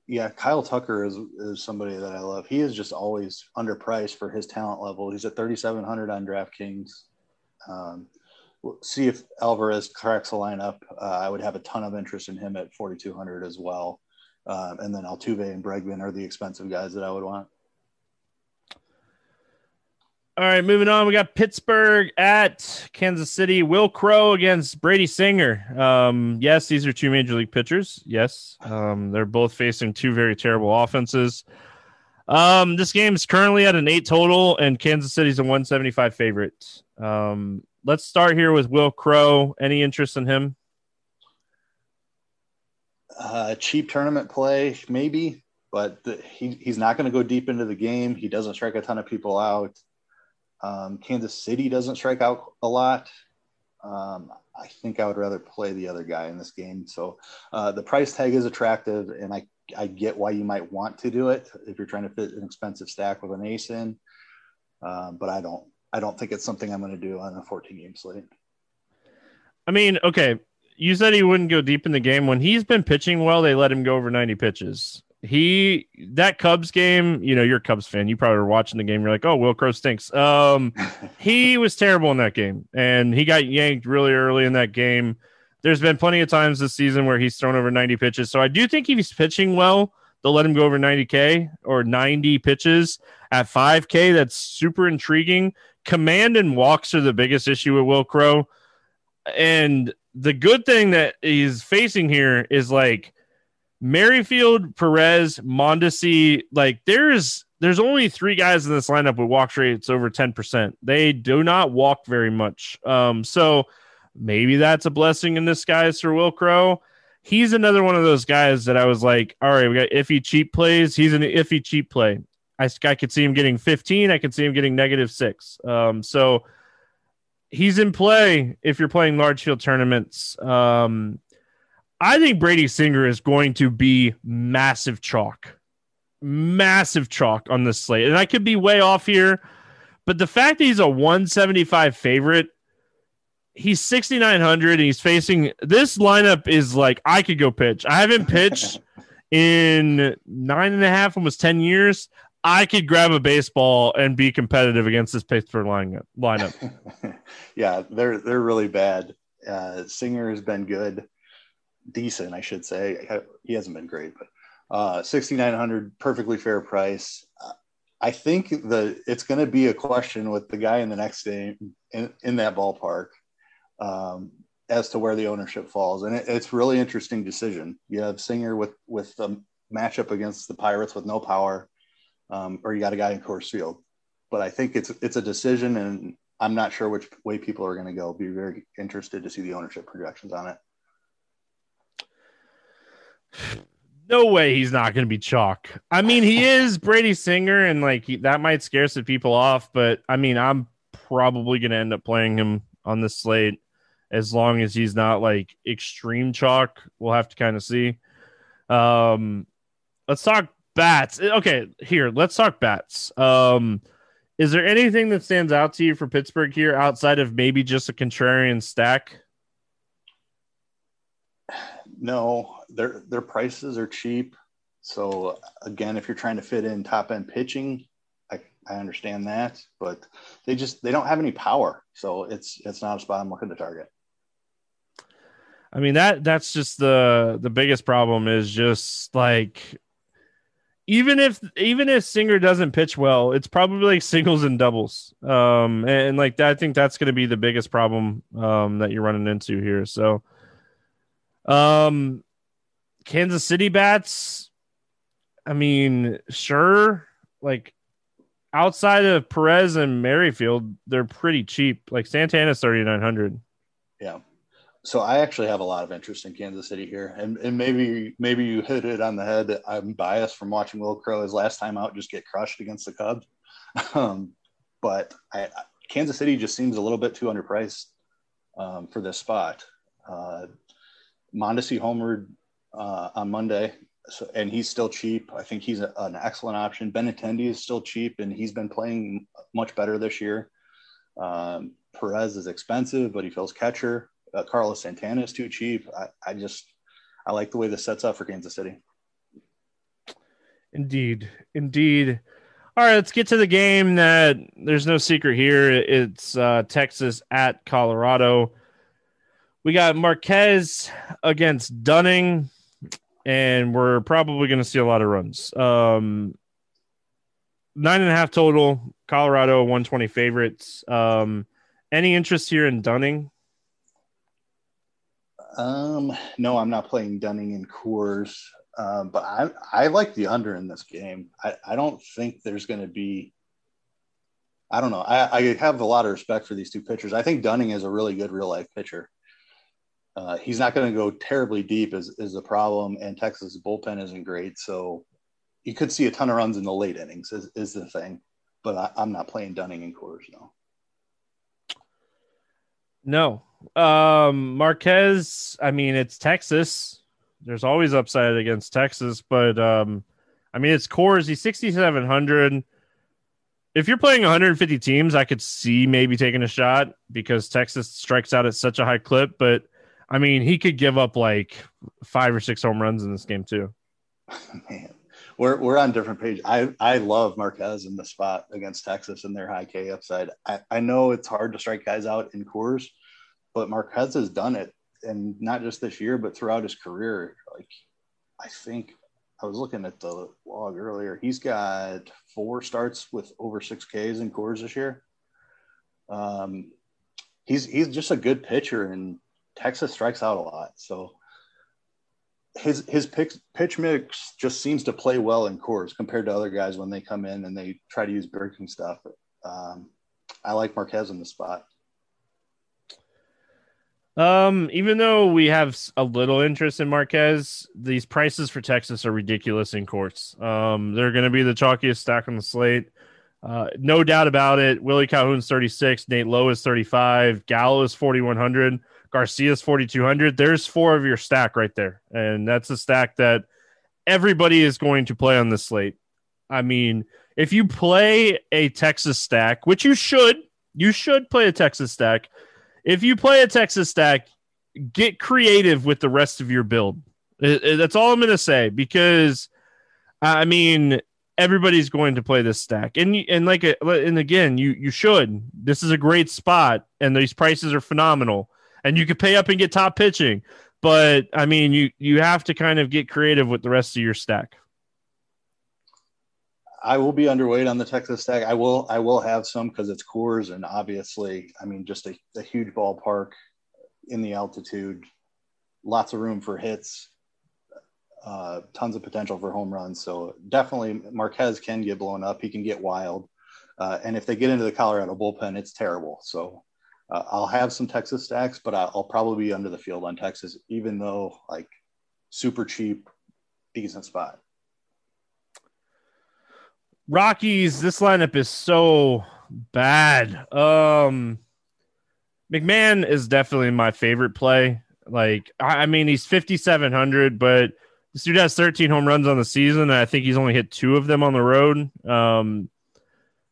Yeah, Kyle Tucker is somebody that I love. He is just always underpriced for his talent level. He's at 3,700 on DraftKings. We'll see if Alvarez cracks the lineup. I would have a ton of interest in him at 4,200 as well. And then Altuve and Bregman are the expensive guys that I would want. All right, moving on. We got Pittsburgh at Kansas City. Will Crow against Brady Singer. Yes, these are two major league pitchers. Yes, they're both facing two very terrible offenses. This game is currently at an 8 total, and Kansas City's a 175 favorite. Let's start here with Will Crow. Any interest in him? Cheap tournament play, maybe, but he's not going to go deep into the game. He doesn't strike a ton of people out. Kansas City doesn't strike out a lot. I think I would rather play the other guy in this game. So the price tag is attractive, and I get why you might want to do it if you're trying to fit an expensive stack with an ace in. But I don't think it's something I'm going to do on a 14-game slate. I mean, okay, you said he wouldn't go deep in the game. When he's been pitching well, they let him go over 90 pitches. That Cubs game, you know, you're a Cubs fan. You probably were watching the game. You're like, oh, Will Crow stinks. He was terrible in that game, and he got yanked really early in that game. There's been plenty of times this season where he's thrown over 90 pitches. So I do think if he's pitching well, they'll let him go over 90K or 90 pitches at 5K. That's super intriguing. Command and walks are the biggest issue with Will Crow. And the good thing that he's facing here is like Merrifield, Perez, Mondesi. Like there's only three guys in this lineup with walk rates over 10%. They do not walk very much. So maybe that's a blessing in disguise for Will Crow. He's another one of those guys that I was like, all right, we got iffy cheap plays. He's an iffy cheap play. I could see him getting 15. I could see him getting -6. So he's in play if you're playing large field tournaments. I think Brady Singer is going to be massive chalk on this slate. And I could be way off here, but the fact that he's a 175 favorite, he's 6,900 and he's facing this lineup is like, I could go pitch. I haven't pitched in 9.5, almost 10 years. I could grab a baseball and be competitive against this Pittsburgh lineup. Yeah, they're really bad. Singer has been good. Decent, I should say. He hasn't been great, but 6,900, perfectly fair price. I think it's going to be a question with the guy in the next game in that ballpark. As to where the ownership falls. And it's really interesting decision. You have Singer with the matchup against the Pirates with no power, or you got a guy in Coors Field. But I think it's a decision, and I'm not sure which way people are going to go. Be very interested to see the ownership projections on it. No way he's not going to be chalk. I mean, he is Brady Singer, and like that might scare some people off, but I mean, I'm probably going to end up playing him on the slate, as long as he's not like extreme chalk. We'll have to kind of see. Let's talk bats. Okay, here, let's talk bats. Is there anything that stands out to you for Pittsburgh here outside of maybe just a contrarian stack? No, their prices are cheap. So again, if you're trying to fit in top end pitching, I understand that, but they don't have any power. So it's not a spot I'm looking to target. I mean, that's just the biggest problem is just like, even if Singer doesn't pitch well, it's probably like singles and doubles. And like that, I think that's going to be the biggest problem that you're running into here. So Kansas City bats, I mean, sure. Like, outside of Perez and Merrifield, they're pretty cheap. Like Santana's 3,900. Yeah. So I actually have a lot of interest in Kansas City here. And maybe you hit it on the head. I'm biased from watching Will Crow his last time out just get crushed against the Cubs. But Kansas City just seems a little bit too underpriced for this spot. Mondesi homered on Monday. So, and he's still cheap. I think he's an excellent option. Benintendi is still cheap, and he's been playing much better this year. Perez is expensive, but he fills catcher. Carlos Santana is too cheap. I like the way this sets up for Kansas City. Indeed. All right, let's get to the game that there's no secret here. It's Texas at Colorado. We got Marquez against Dunning. And we're probably going to see a lot of runs. 9.5 total. Colorado 120 favorites. Any interest here in Dunning? No, I'm not playing Dunning in Coors. But I like the under in this game. I don't think there's going to be. I don't know. I have a lot of respect for these two pitchers. I think Dunning is a really good real life pitcher. He's not going to go terribly deep is the problem, and Texas bullpen isn't great, so you could see a ton of runs in the late innings is the thing. but I'm not playing Dunning and Coors, no. No. Marquez, I mean, it's Texas. There's always upside against Texas, but I mean, it's Coors. He's 6,700. If you're playing 150 teams, I could see maybe taking a shot because Texas strikes out at such a high clip. But I mean, he could give up like 5 or 6 home runs in this game too. Man, we're on different pages. I love Marquez in the spot against Texas and their high K upside. I know it's hard to strike guys out in Coors, but Marquez has done it, and not just this year, but throughout his career. Like, I think I was looking at the log earlier. He's got 4 starts with over 6 Ks in Coors this year. He's just a good pitcher, and Texas strikes out a lot. So his pitch mix just seems to play well in Coors compared to other guys when they come in and they try to use breaking stuff. I like Marquez in the spot. Even though we have a little interest in Marquez, these prices for Texas are ridiculous in Coors. They're going to be the chalkiest stack on the slate. No doubt about it. Willie Calhoun's 36. Nate Lowe is 35. Gallo is 4,100. Garcia's 4,200. There's 4 of your stack right there. And that's a stack that everybody is going to play on this slate. I mean, if you play a Texas stack, which you should play a Texas stack. If you play a Texas stack, get creative with the rest of your build. That's all I'm going to say, because I mean, everybody's going to play this stack, and again, you should. This is a great spot, and these prices are phenomenal, and you could pay up and get top pitching. But I mean, you have to kind of get creative with the rest of your stack. I will be underweight on the Texas stack. I will have some because it's Coors, and obviously, I mean, just a huge ballpark in the altitude, lots of room for hits, tons of potential for home runs. So definitely Marquez can get blown up. He can get wild. And if they get into the Colorado bullpen, it's terrible. So I'll have some Texas stacks, but I'll probably be under the field on Texas, even though like super cheap, decent spot. Rockies, this lineup is so bad. McMahon is definitely my favorite play. Like, I mean, he's 5,700, but this dude has 13 home runs on the season, and I think he's only hit 2 of them on the road.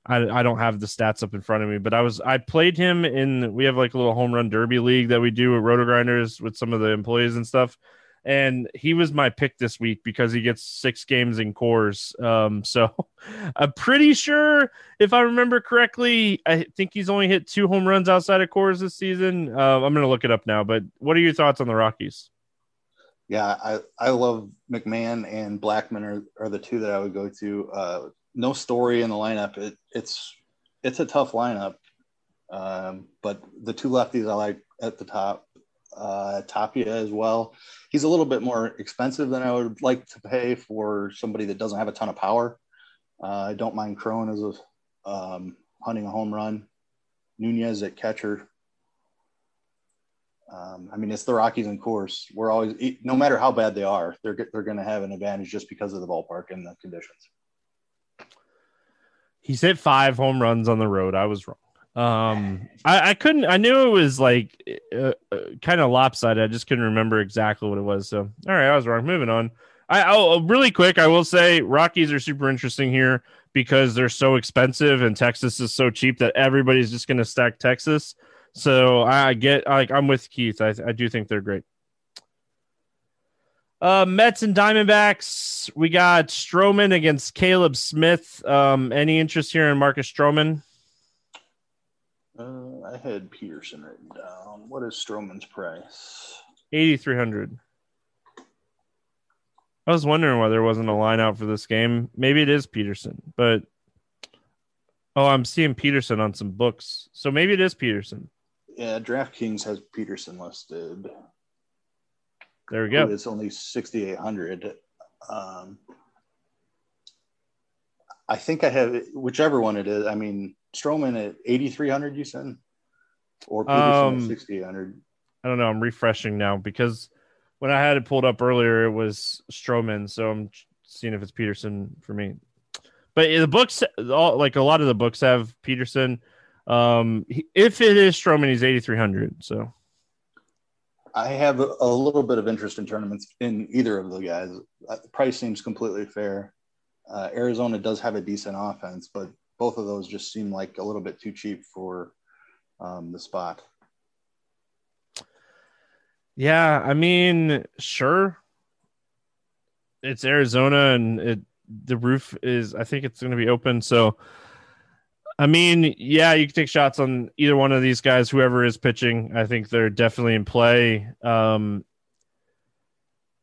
I don't have the stats up in front of me, but I played him in, we have like a little home run derby league that we do at Roto-Grinders with some of the employees and stuff. And he was my pick this week because he gets 6 games in Coors. So I'm pretty sure, if I remember correctly, I think he's only hit 2 home runs outside of Coors this season. I'm going to look it up now, but what are your thoughts on the Rockies? Yeah, I love McMahon and Blackmon are the 2 that I would go to. No Story in the lineup. It's a tough lineup, but the 2 lefties I like at the top. Tapia as well. He's a little bit more expensive than I would like to pay for somebody that doesn't have a ton of power. I don't mind Crone as a hunting a home run. Nunez at catcher. I mean, it's the Rockies and Coors. We're always, no matter how bad they are, they're going to have an advantage just because of the ballpark and the conditions. He's hit 5 home runs on the road. I was wrong. I couldn't, I knew it was like kind of lopsided. I just couldn't remember exactly what it was. So, all right, I was wrong. Moving on. Really quick, I will say Rockies are super interesting here because they're so expensive and Texas is so cheap that everybody's just going to stack Texas. So I'm with Keith. I do think they're great. Mets and Diamondbacks. We got Stroman against Caleb Smith. Any interest here in Marcus Stroman? I had Peterson written down. What is Stroman's price? 8,300. I was wondering why there wasn't a line out for this game. Maybe it is Peterson, but I'm seeing Peterson on some books. So maybe it is Peterson. Yeah, DraftKings has Peterson listed. There we go. It's only 6,800. I think I have whichever one it is. I mean, Stroman at 8,300, you said? Or Peterson at 6,800? I don't know. I'm refreshing now because when I had it pulled up earlier, it was Stroman. So I'm seeing if it's Peterson for me. But the books, like a lot of the books have Peterson. If it is Stroman, he's 8,300. So I have a little bit of interest in tournaments in either of the guys. The price seems completely fair. Arizona does have a decent offense, but both of those just seem like a little bit too cheap for the spot. Yeah, I mean, sure. It's Arizona, and the roof is, I think it's going to be open. So, I mean, yeah, you can take shots on either one of these guys, whoever is pitching. I think they're definitely in play.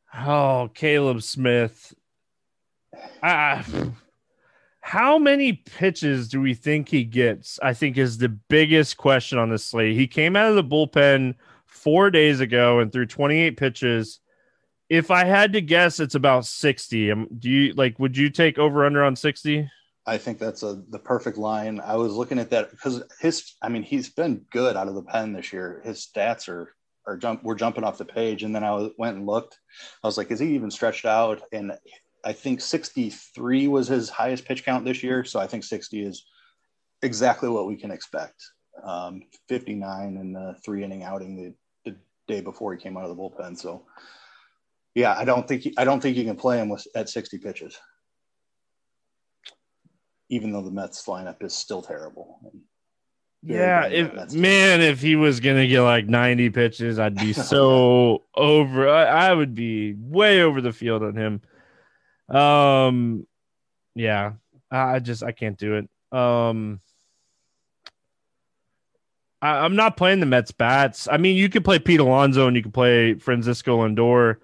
Caleb Smith. How many pitches do we think he gets? I think is the biggest question on this slate. He came out of the bullpen 4 days ago and threw 28 pitches. If I had to guess, it's about 60. Do you would you take over under on 60? I think that's the perfect line. I was looking at that because he's been good out of the pen this year. His stats were jumping off the page. And then I went and looked, I was like, is he even stretched out? And I think 63 was his highest pitch count this year. So I think 60 is exactly what we can expect. 59 in the 3-inning outing the day before he came out of the bullpen. So yeah, I don't think you can play him at 60 pitches, even though the Mets lineup is still terrible. Yeah, if he was gonna get 90 pitches, I'd be so over. I would be way over the field on him. Yeah, I can't do it. I'm not playing the Mets bats. I mean, you could play Pete Alonso and you could play Francisco Lindor.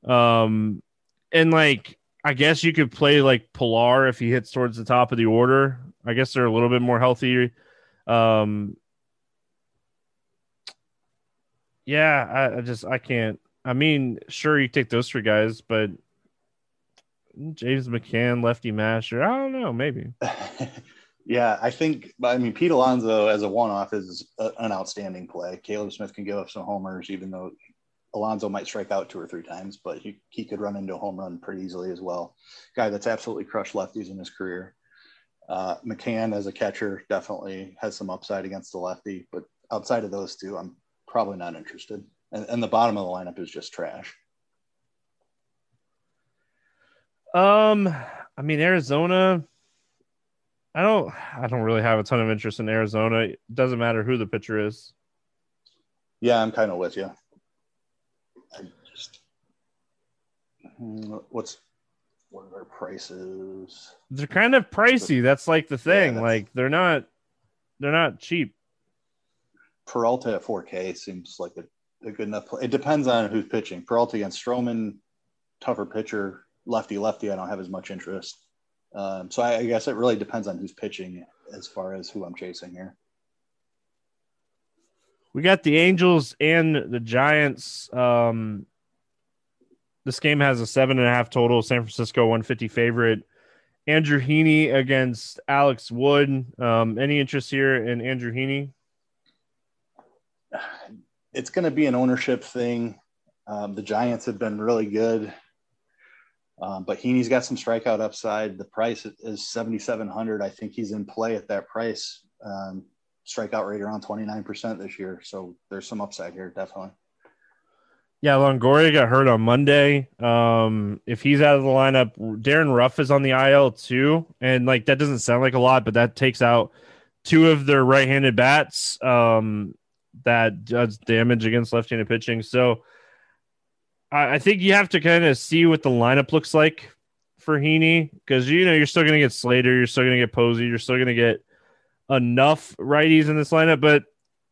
And I guess you could play Pilar if he hits towards the top of the order. I guess they're a little bit more healthy. Yeah, I can't. I mean, sure, you take those three guys, but James McCann, lefty masher, I don't know, maybe. Yeah, I mean, Pete Alonso as a one-off is an outstanding play. Caleb Smith can give up some homers, even though Alonso might strike out 2 or 3 times, but he could run into a home run pretty easily as well. Guy that's absolutely crushed lefties in his career. McCann as a catcher definitely has some upside against the lefty, but outside of those two, I'm probably not interested. And the bottom of the lineup is just trash. I mean, Arizona, I don't really have a ton of interest in Arizona. It doesn't matter who the pitcher is. Yeah, I'm kind of with you. What are their prices? They're kind of pricey. That's the thing. Yeah, they're not cheap. Peralta at 4K seems like a good enough play. It depends on who's pitching. Peralta against Stroman, tougher pitcher. Lefty. I don't have as much interest. So I guess it really depends on who's pitching as far as who I'm chasing here. We got the Angels and the Giants. This game has a 7.5 total. San Francisco 150 favorite. Andrew Heaney against Alex Wood. Any interest here in Andrew Heaney? It's going to be an ownership thing. The Giants have been really good, but Heaney's got some strikeout upside. The price is 7,700. I think he's in play at that price. Strikeout rate around 29% this year. So there's some upside here, definitely. Yeah, Longoria got hurt on Monday. If he's out of the lineup, Darren Ruff is on the IL too. And that doesn't sound like a lot, but that takes out 2 of their right-handed bats. That does damage against left-handed pitching. So I think you have to kind of see what the lineup looks like for Heaney, because you're still going to get Slater, you're still going to get Posey, you're still going to get enough righties in this lineup. But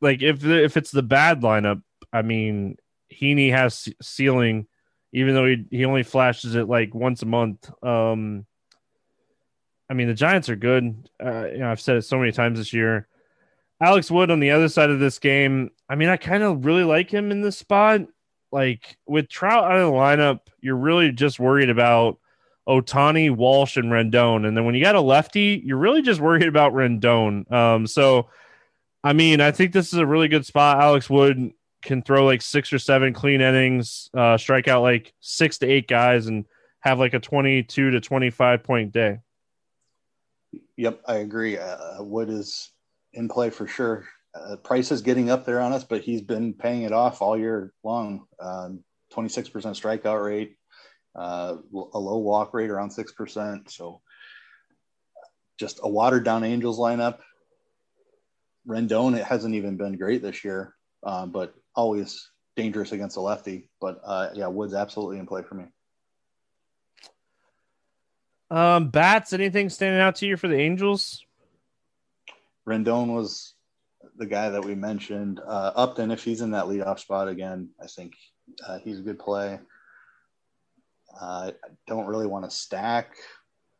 if it's the bad lineup, I mean, Heaney has ceiling, even though he only flashes it once a month. I mean, the Giants are good. I've said it so many times this year. Alex Wood on the other side of this game. I mean, I kind of really like him in this spot. With Trout out of the lineup, you're really just worried about Ohtani, Walsh, and Rendon. And then when you got a lefty, you're really just worried about Rendon. So, I mean, I think this is a really good spot. Alex Wood can throw 6 or 7 clean innings, strike out 6 to 8 guys, and have a 22 to 25 point day. Yep, I agree. Wood is in play for sure. Price is getting up there on us, but he's been paying it off all year long. 26% strikeout rate, a low walk rate around 6%. So just a watered down Angels lineup. Rendon, it hasn't even been great this year, but always dangerous against a lefty. But yeah, Wood's absolutely in play for me. Bats, anything standing out to you for the Angels? Rendon was the guy that we mentioned. Upton, if he's in that leadoff spot again, I think he's a good play. I don't really want to stack,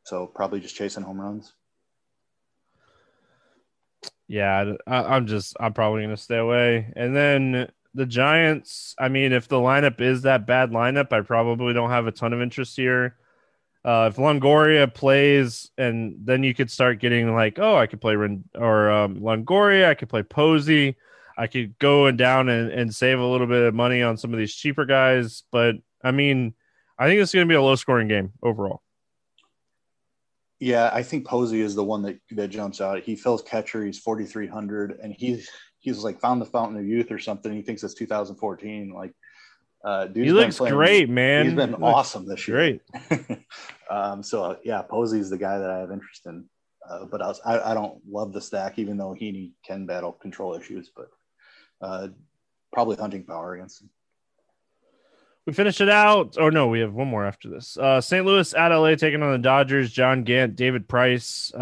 so probably just chasing home runs. Yeah, I'm probably going to stay away. And then the Giants, I mean, if the lineup is that bad lineup, I probably don't have a ton of interest here. If Longoria plays, and then you could start getting like, oh, I could play Longoria, I could play Posey, I could go and down and save a little bit of money on some of these cheaper guys. But, I mean, I think it's going to be a low-scoring game overall. Yeah, I think Posey is the one that jumps out. He fills catcher. He's 4,300, and he's like found the fountain of youth or something. He thinks it's 2014. Like, dude's he looks playing, great, man. He's been awesome this year. Great. So yeah, Posey's the guy that I have interest in. But I don't love the stack, even though he can battle control issues. But probably hunting power against him. We finish it out. Oh, no, we have one more after this. St. Louis at LA taking on the Dodgers. John Gant, David Price.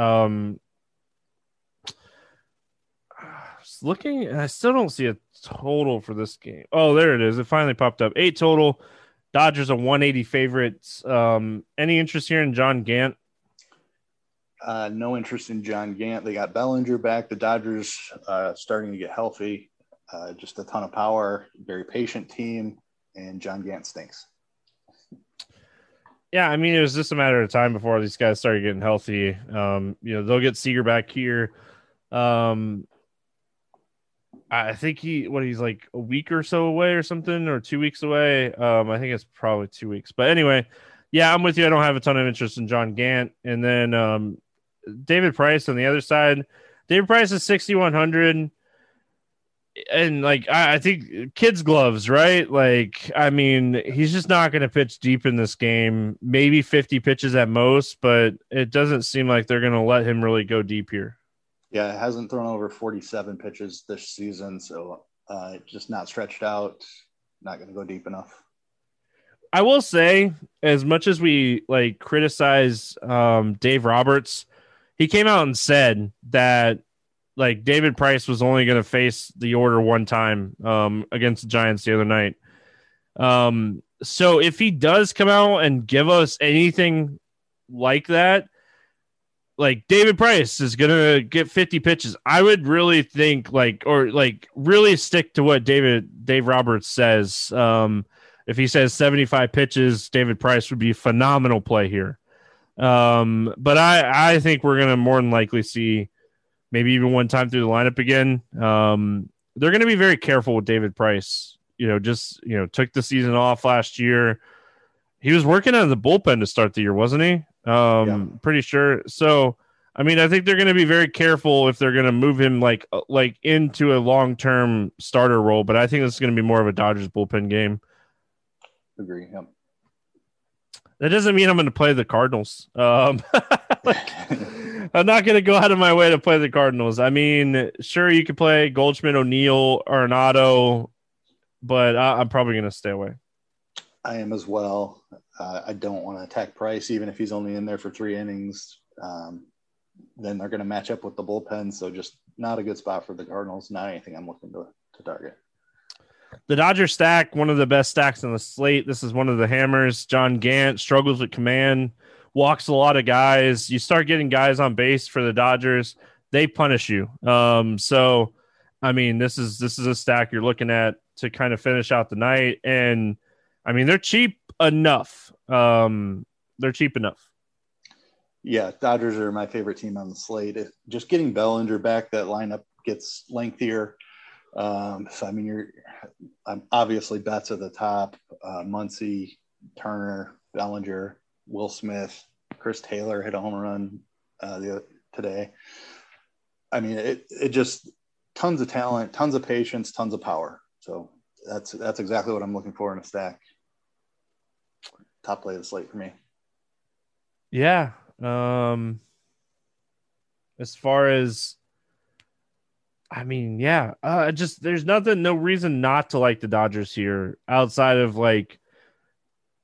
Looking, and I still don't see a total for this game. Oh, there it is. It finally popped up. 8 total. Dodgers a 180 favorites. Any interest here in John Gant? No interest in John Gant. They got Bellinger back. The Dodgers starting to get healthy. Just a ton of power. Very patient team. And John Gant stinks. Yeah, I mean, it was just a matter of time before these guys started getting healthy. You know, they'll get Seager back here. I think he's like a week or so away or something, or 2 weeks away. I think it's probably 2 weeks. But anyway, yeah, I'm with you. I don't have a ton of interest in John Gant. And then David Price on the other side. David Price is 6,100. And like, I think kids' gloves, right? Like, I mean, he's just not going to pitch deep in this game, maybe 50 pitches at most, but it doesn't seem like they're going to let him really go deep here. Yeah, it hasn't thrown over 47 pitches this season, so just not stretched out, not going to go deep enough. I will say, as much as we like criticize Dave Roberts, he came out and said that like David Price was only going to face the order one time against the Giants the other night. So if he does come out and give us anything like that, like David Price is going to get 50 pitches. I would really think really stick to what Dave Roberts says. If he says 75 pitches, David Price would be a phenomenal play here. But I think we're going to more than likely see maybe even one time through the lineup again. They're going to be very careful with David Price. You know, just, you know, took the season off last year. He was working out of the bullpen to start the year, wasn't he? Yeah. Pretty sure. So, I mean, I think they're going to be very careful if they're going to move him like into a long-term starter role. But I think this is going to be more of a Dodgers bullpen game. Agree. Yep. That doesn't mean I'm going to play the Cardinals. I'm not going to go out of my way to play the Cardinals. I mean, sure, you could play Goldschmidt, O'Neill, Arenado, but I'm probably going to stay away. I am as well. I don't want to attack Price, even if he's only in there for 3 innings. Then they're going to match up with the bullpen, so just not a good spot for the Cardinals. Not anything I'm looking to target. The Dodger stack, one of the best stacks on the slate. This is one of the hammers. John Gant struggles with command. Walks a lot of guys. You start getting guys on base for the Dodgers, they punish you. So, I mean, this is a stack you're looking at to kind of finish out the night. And I mean, they're cheap enough. Yeah, Dodgers are my favorite team on the slate. Just getting Bellinger back, that lineup gets lengthier. So I mean, I'm obviously bats at the top. Muncy, Turner, Bellinger. Will Smith, Chris Taylor hit a home run today. I mean, it just tons of talent, tons of patience, tons of power. So that's exactly what I'm looking for in a stack. Top play of the slate for me. Yeah. As far as, I mean, yeah, just there's no reason not to like the Dodgers here outside of like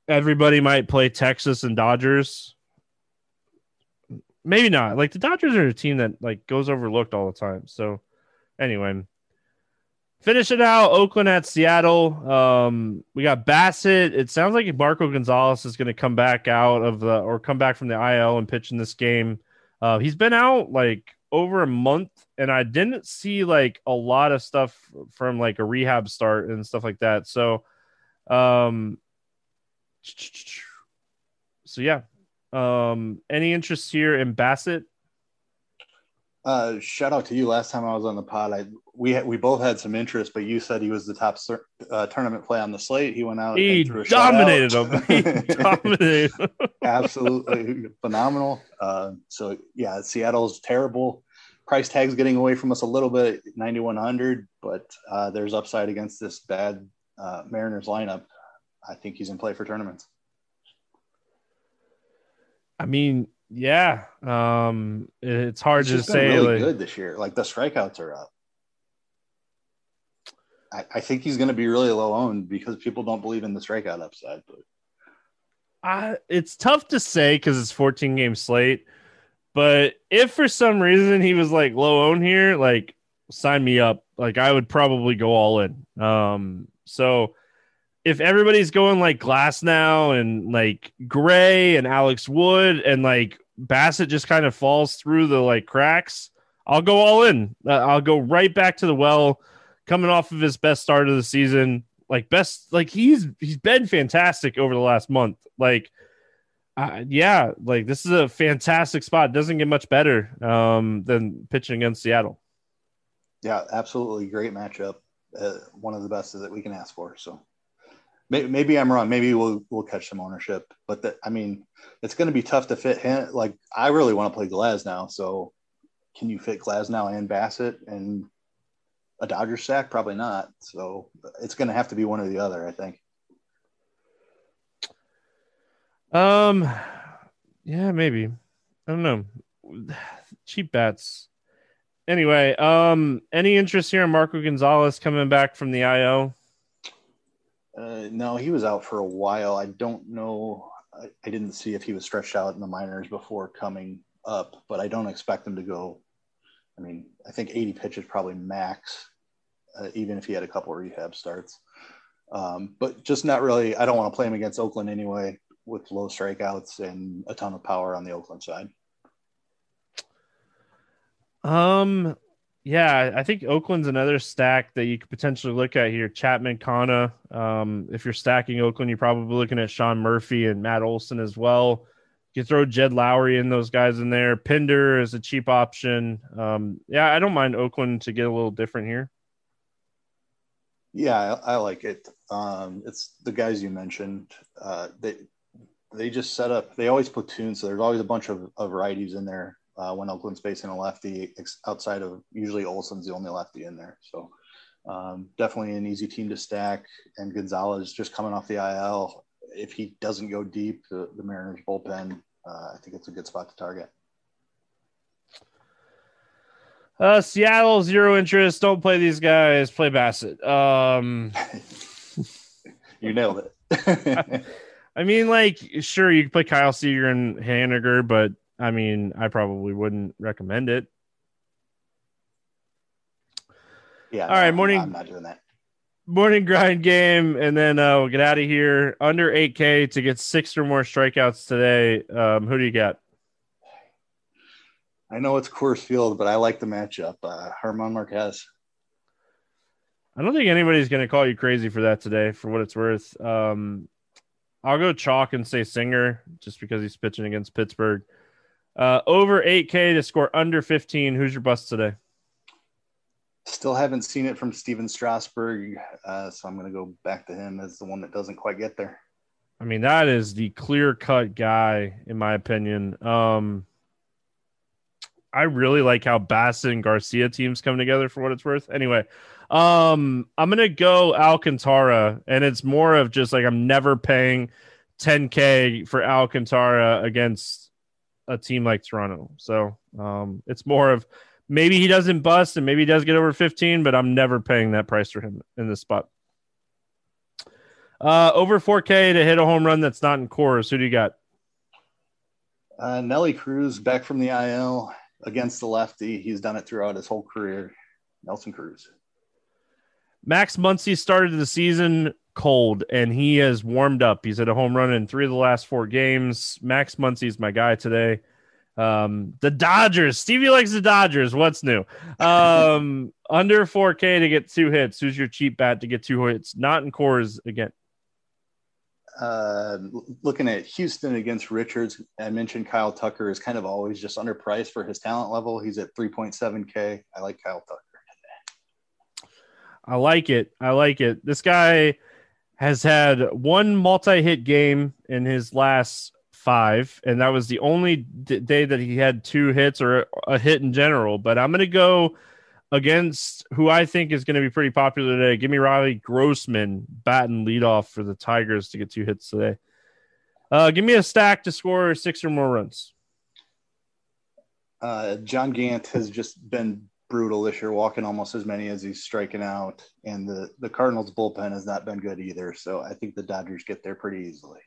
everybody might play Texas and Dodgers. Maybe not. Like the Dodgers are a team that like goes overlooked all the time. So anyway, finish it out. Oakland at Seattle. We got Bassett. It sounds like Marco Gonzalez is going to come back out of the, or come back from the IL and pitch in this game. He's been out like over a month, and I didn't see like a lot of stuff from like a rehab start and stuff like that. So, yeah. Any interest here in Bassett? Shout out to you. Last time I was on the pod, we both had some interest, but you said he was the top tournament play on the slate. He went out. He dominated him. Absolutely phenomenal. So yeah, Seattle's terrible. Price tag's getting away from us a little bit, 9,100, but there's upside against this bad Mariners lineup. I think he's in play for tournaments. I mean, yeah, it's hard to say. Really like, good this year. Like the strikeouts are up. I think he's going to be really low owned because people don't believe in the strikeout upside. But it's tough to say because it's 14 game slate. But if for some reason he was like low owned here, like sign me up. Like I would probably go all in. So if everybody's going like Glasnow and like Gray and Alex Wood and like Bassett just kind of falls through the like cracks, I'll go all in. I'll go right back to the well. Coming off of his best start of the season, he's been fantastic over the last month. This is a fantastic spot. It doesn't get much better than pitching against Seattle. Yeah, absolutely great matchup. One of the best that we can ask for. So maybe I'm wrong. Maybe we'll catch some ownership. But it's going to be tough to fit him. Like I really want to play Glasnow. So can you fit Glasnow and Bassett and a Dodger stack? Probably not. So it's going to have to be one or the other, I think. Yeah, maybe. I don't know. Cheap bats. Anyway, any interest here in Marco Gonzalez coming back from the IO? No, he was out for a while. I don't know. I didn't see if he was stretched out in the minors before coming up, but I don't expect him to go. I mean, I think 80 pitches probably max, even if he had a couple of rehab starts. But just not really – I don't want to play him against Oakland anyway with low strikeouts and a ton of power on the Oakland side. Yeah, I think Oakland's another stack that you could potentially look at here. Chapman, Kana. If you're stacking Oakland, you're probably looking at Sean Murphy and Matt Olson as well. You throw Jed Lowry and those guys in there. Pinder is a cheap option. Yeah, I don't mind Oakland to get a little different here. Yeah, I like it. It's the guys you mentioned. They just set up. They always platoon, so there's always a bunch of righties in there when Oakland's facing a lefty. Outside of usually Olsen's the only lefty in there. So definitely an easy team to stack. And Gonzalez just coming off the IL. If he doesn't go deep, the Mariners bullpen, I think it's a good spot to target. Seattle, zero interest. Don't play these guys. Play Bassett. You nailed it. I mean, sure, you could play Kyle Seager and Haniger, but, I mean, I probably wouldn't recommend it. Yeah. All right, morning. I'm not doing that. Morning grind game, and then we'll get out of here. Under 8K to get 6 or more strikeouts today. Who do you got? I know it's Coors Field, but I like the matchup. Herman Marquez. I don't think anybody's going to call you crazy for that today, for what it's worth. I'll go chalk and say Singer, just because he's pitching against Pittsburgh. Over 8K to score under 15. Who's your bust today? Still haven't seen it from Stephen Strasburg, so I'm going to go back to him as the one that doesn't quite get there. I mean, that is the clear-cut guy, in my opinion. I really like how Bassett and Garcia teams come together for what it's worth. Anyway, I'm going to go Alcantara, and it's more of just like I'm never paying $10K for Alcantara against a team like Toronto. So it's more of maybe he doesn't bust and maybe he does get over 15, but I'm never paying that price for him in this spot. Over 4K to hit a home run that's not in Coors. Who do you got? Nelly Cruz back from the IL against the lefty. He's done it throughout his whole career. Nelson Cruz. Max Muncy started the season cold, and he has warmed up. He's hit a home run in 3 of the last 4 games. Max Muncy's my guy today. The Dodgers. Stevie likes the Dodgers. What's new? Under 4K to get 2 hits. Who's your cheap bat to get 2 hits? Not in Coors again. Looking at Houston against Richards, I mentioned Kyle Tucker is kind of always just underpriced for his talent level. He's at 3.7K. I like Kyle Tucker. I like it. I like it. This guy has had 1 multi-hit game in his last 5, and that was the only day that he had 2 hits or a hit in general. But I'm going to go against who I think is going to be pretty popular today. Give me Riley Grossman batting leadoff for the Tigers to get 2 hits today. Give me a stack to score 6 or more runs. John Gant has just been brutal this year, walking almost as many as he's striking out. And the Cardinals bullpen has not been good either. So I think the Dodgers get there pretty easily.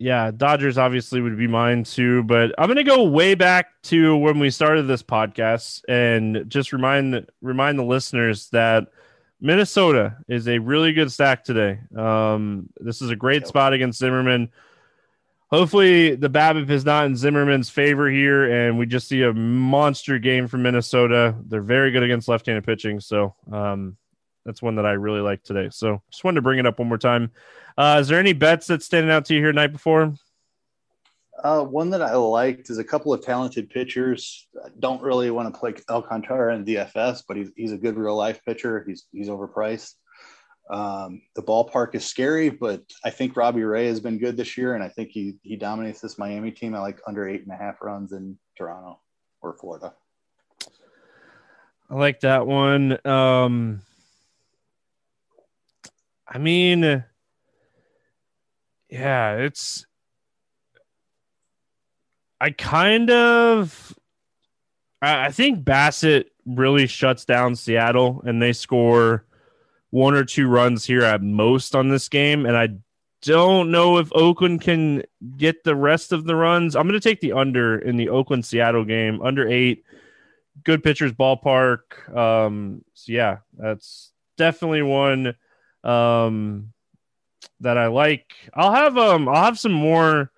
Yeah, Dodgers obviously would be mine too, but I'm going to go way back to when we started this podcast and just remind the listeners that Minnesota is a really good stack today. This is a great spot against Zimmermann. Hopefully the BABIP is not in Zimmerman's favor here, and we just see a monster game from Minnesota. They're very good against left-handed pitching, so that's one that I really like today. So just wanted to bring it up one more time. Is there any bets that standing out to you here night before? One that I liked is a couple of talented pitchers. I don't really want to play Alcantara in DFS, but he's a good real life pitcher. He's overpriced. The ballpark is scary, but I think Robbie Ray has been good this year, and I think he dominates this Miami team. I like under 8.5 runs in Toronto or Florida. I like that one. I mean, yeah, I think Bassett really shuts down Seattle, and they score 1 or 2 runs here at most on this game. And I don't know if Oakland can get the rest of the runs. I'm going to take the under in the Oakland-Seattle game, under 8, good pitchers ballpark. So yeah, that's definitely one that I like. I'll have some more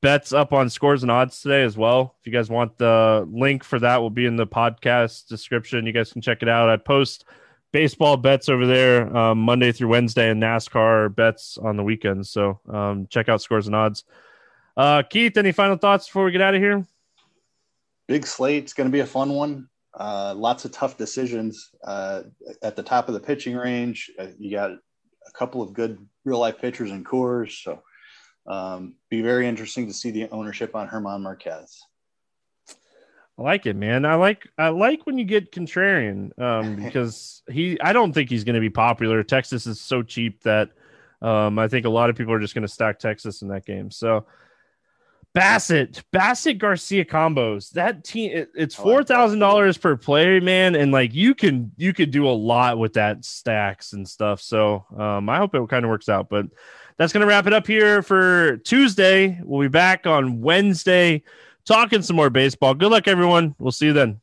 bets up on scores and odds today as well. If you guys want, the link for that will be in the podcast description. You guys can check it out. I post baseball bets over there Monday through Wednesday, and NASCAR bets on the weekends. So check out scores and odds. Keith, any final thoughts before we get out of here? Big slate. It's going to be a fun one. Lots of tough decisions at the top of the pitching range. You got a couple of good real life pitchers in Coors. So be very interesting to see the ownership on Herman Marquez. I like it, man. I like when you get contrarian because I don't think he's going to be popular. Texas is so cheap that I think a lot of people are just going to stack Texas in that game. So Bassett Garcia combos, that team, it's $4,000 per player, man, and like you could do a lot with that, stacks and stuff. So I hope it kind of works out. But that's gonna wrap it up here for Tuesday. We'll be back on Wednesday talking some more baseball. Good luck, everyone. We'll see you then.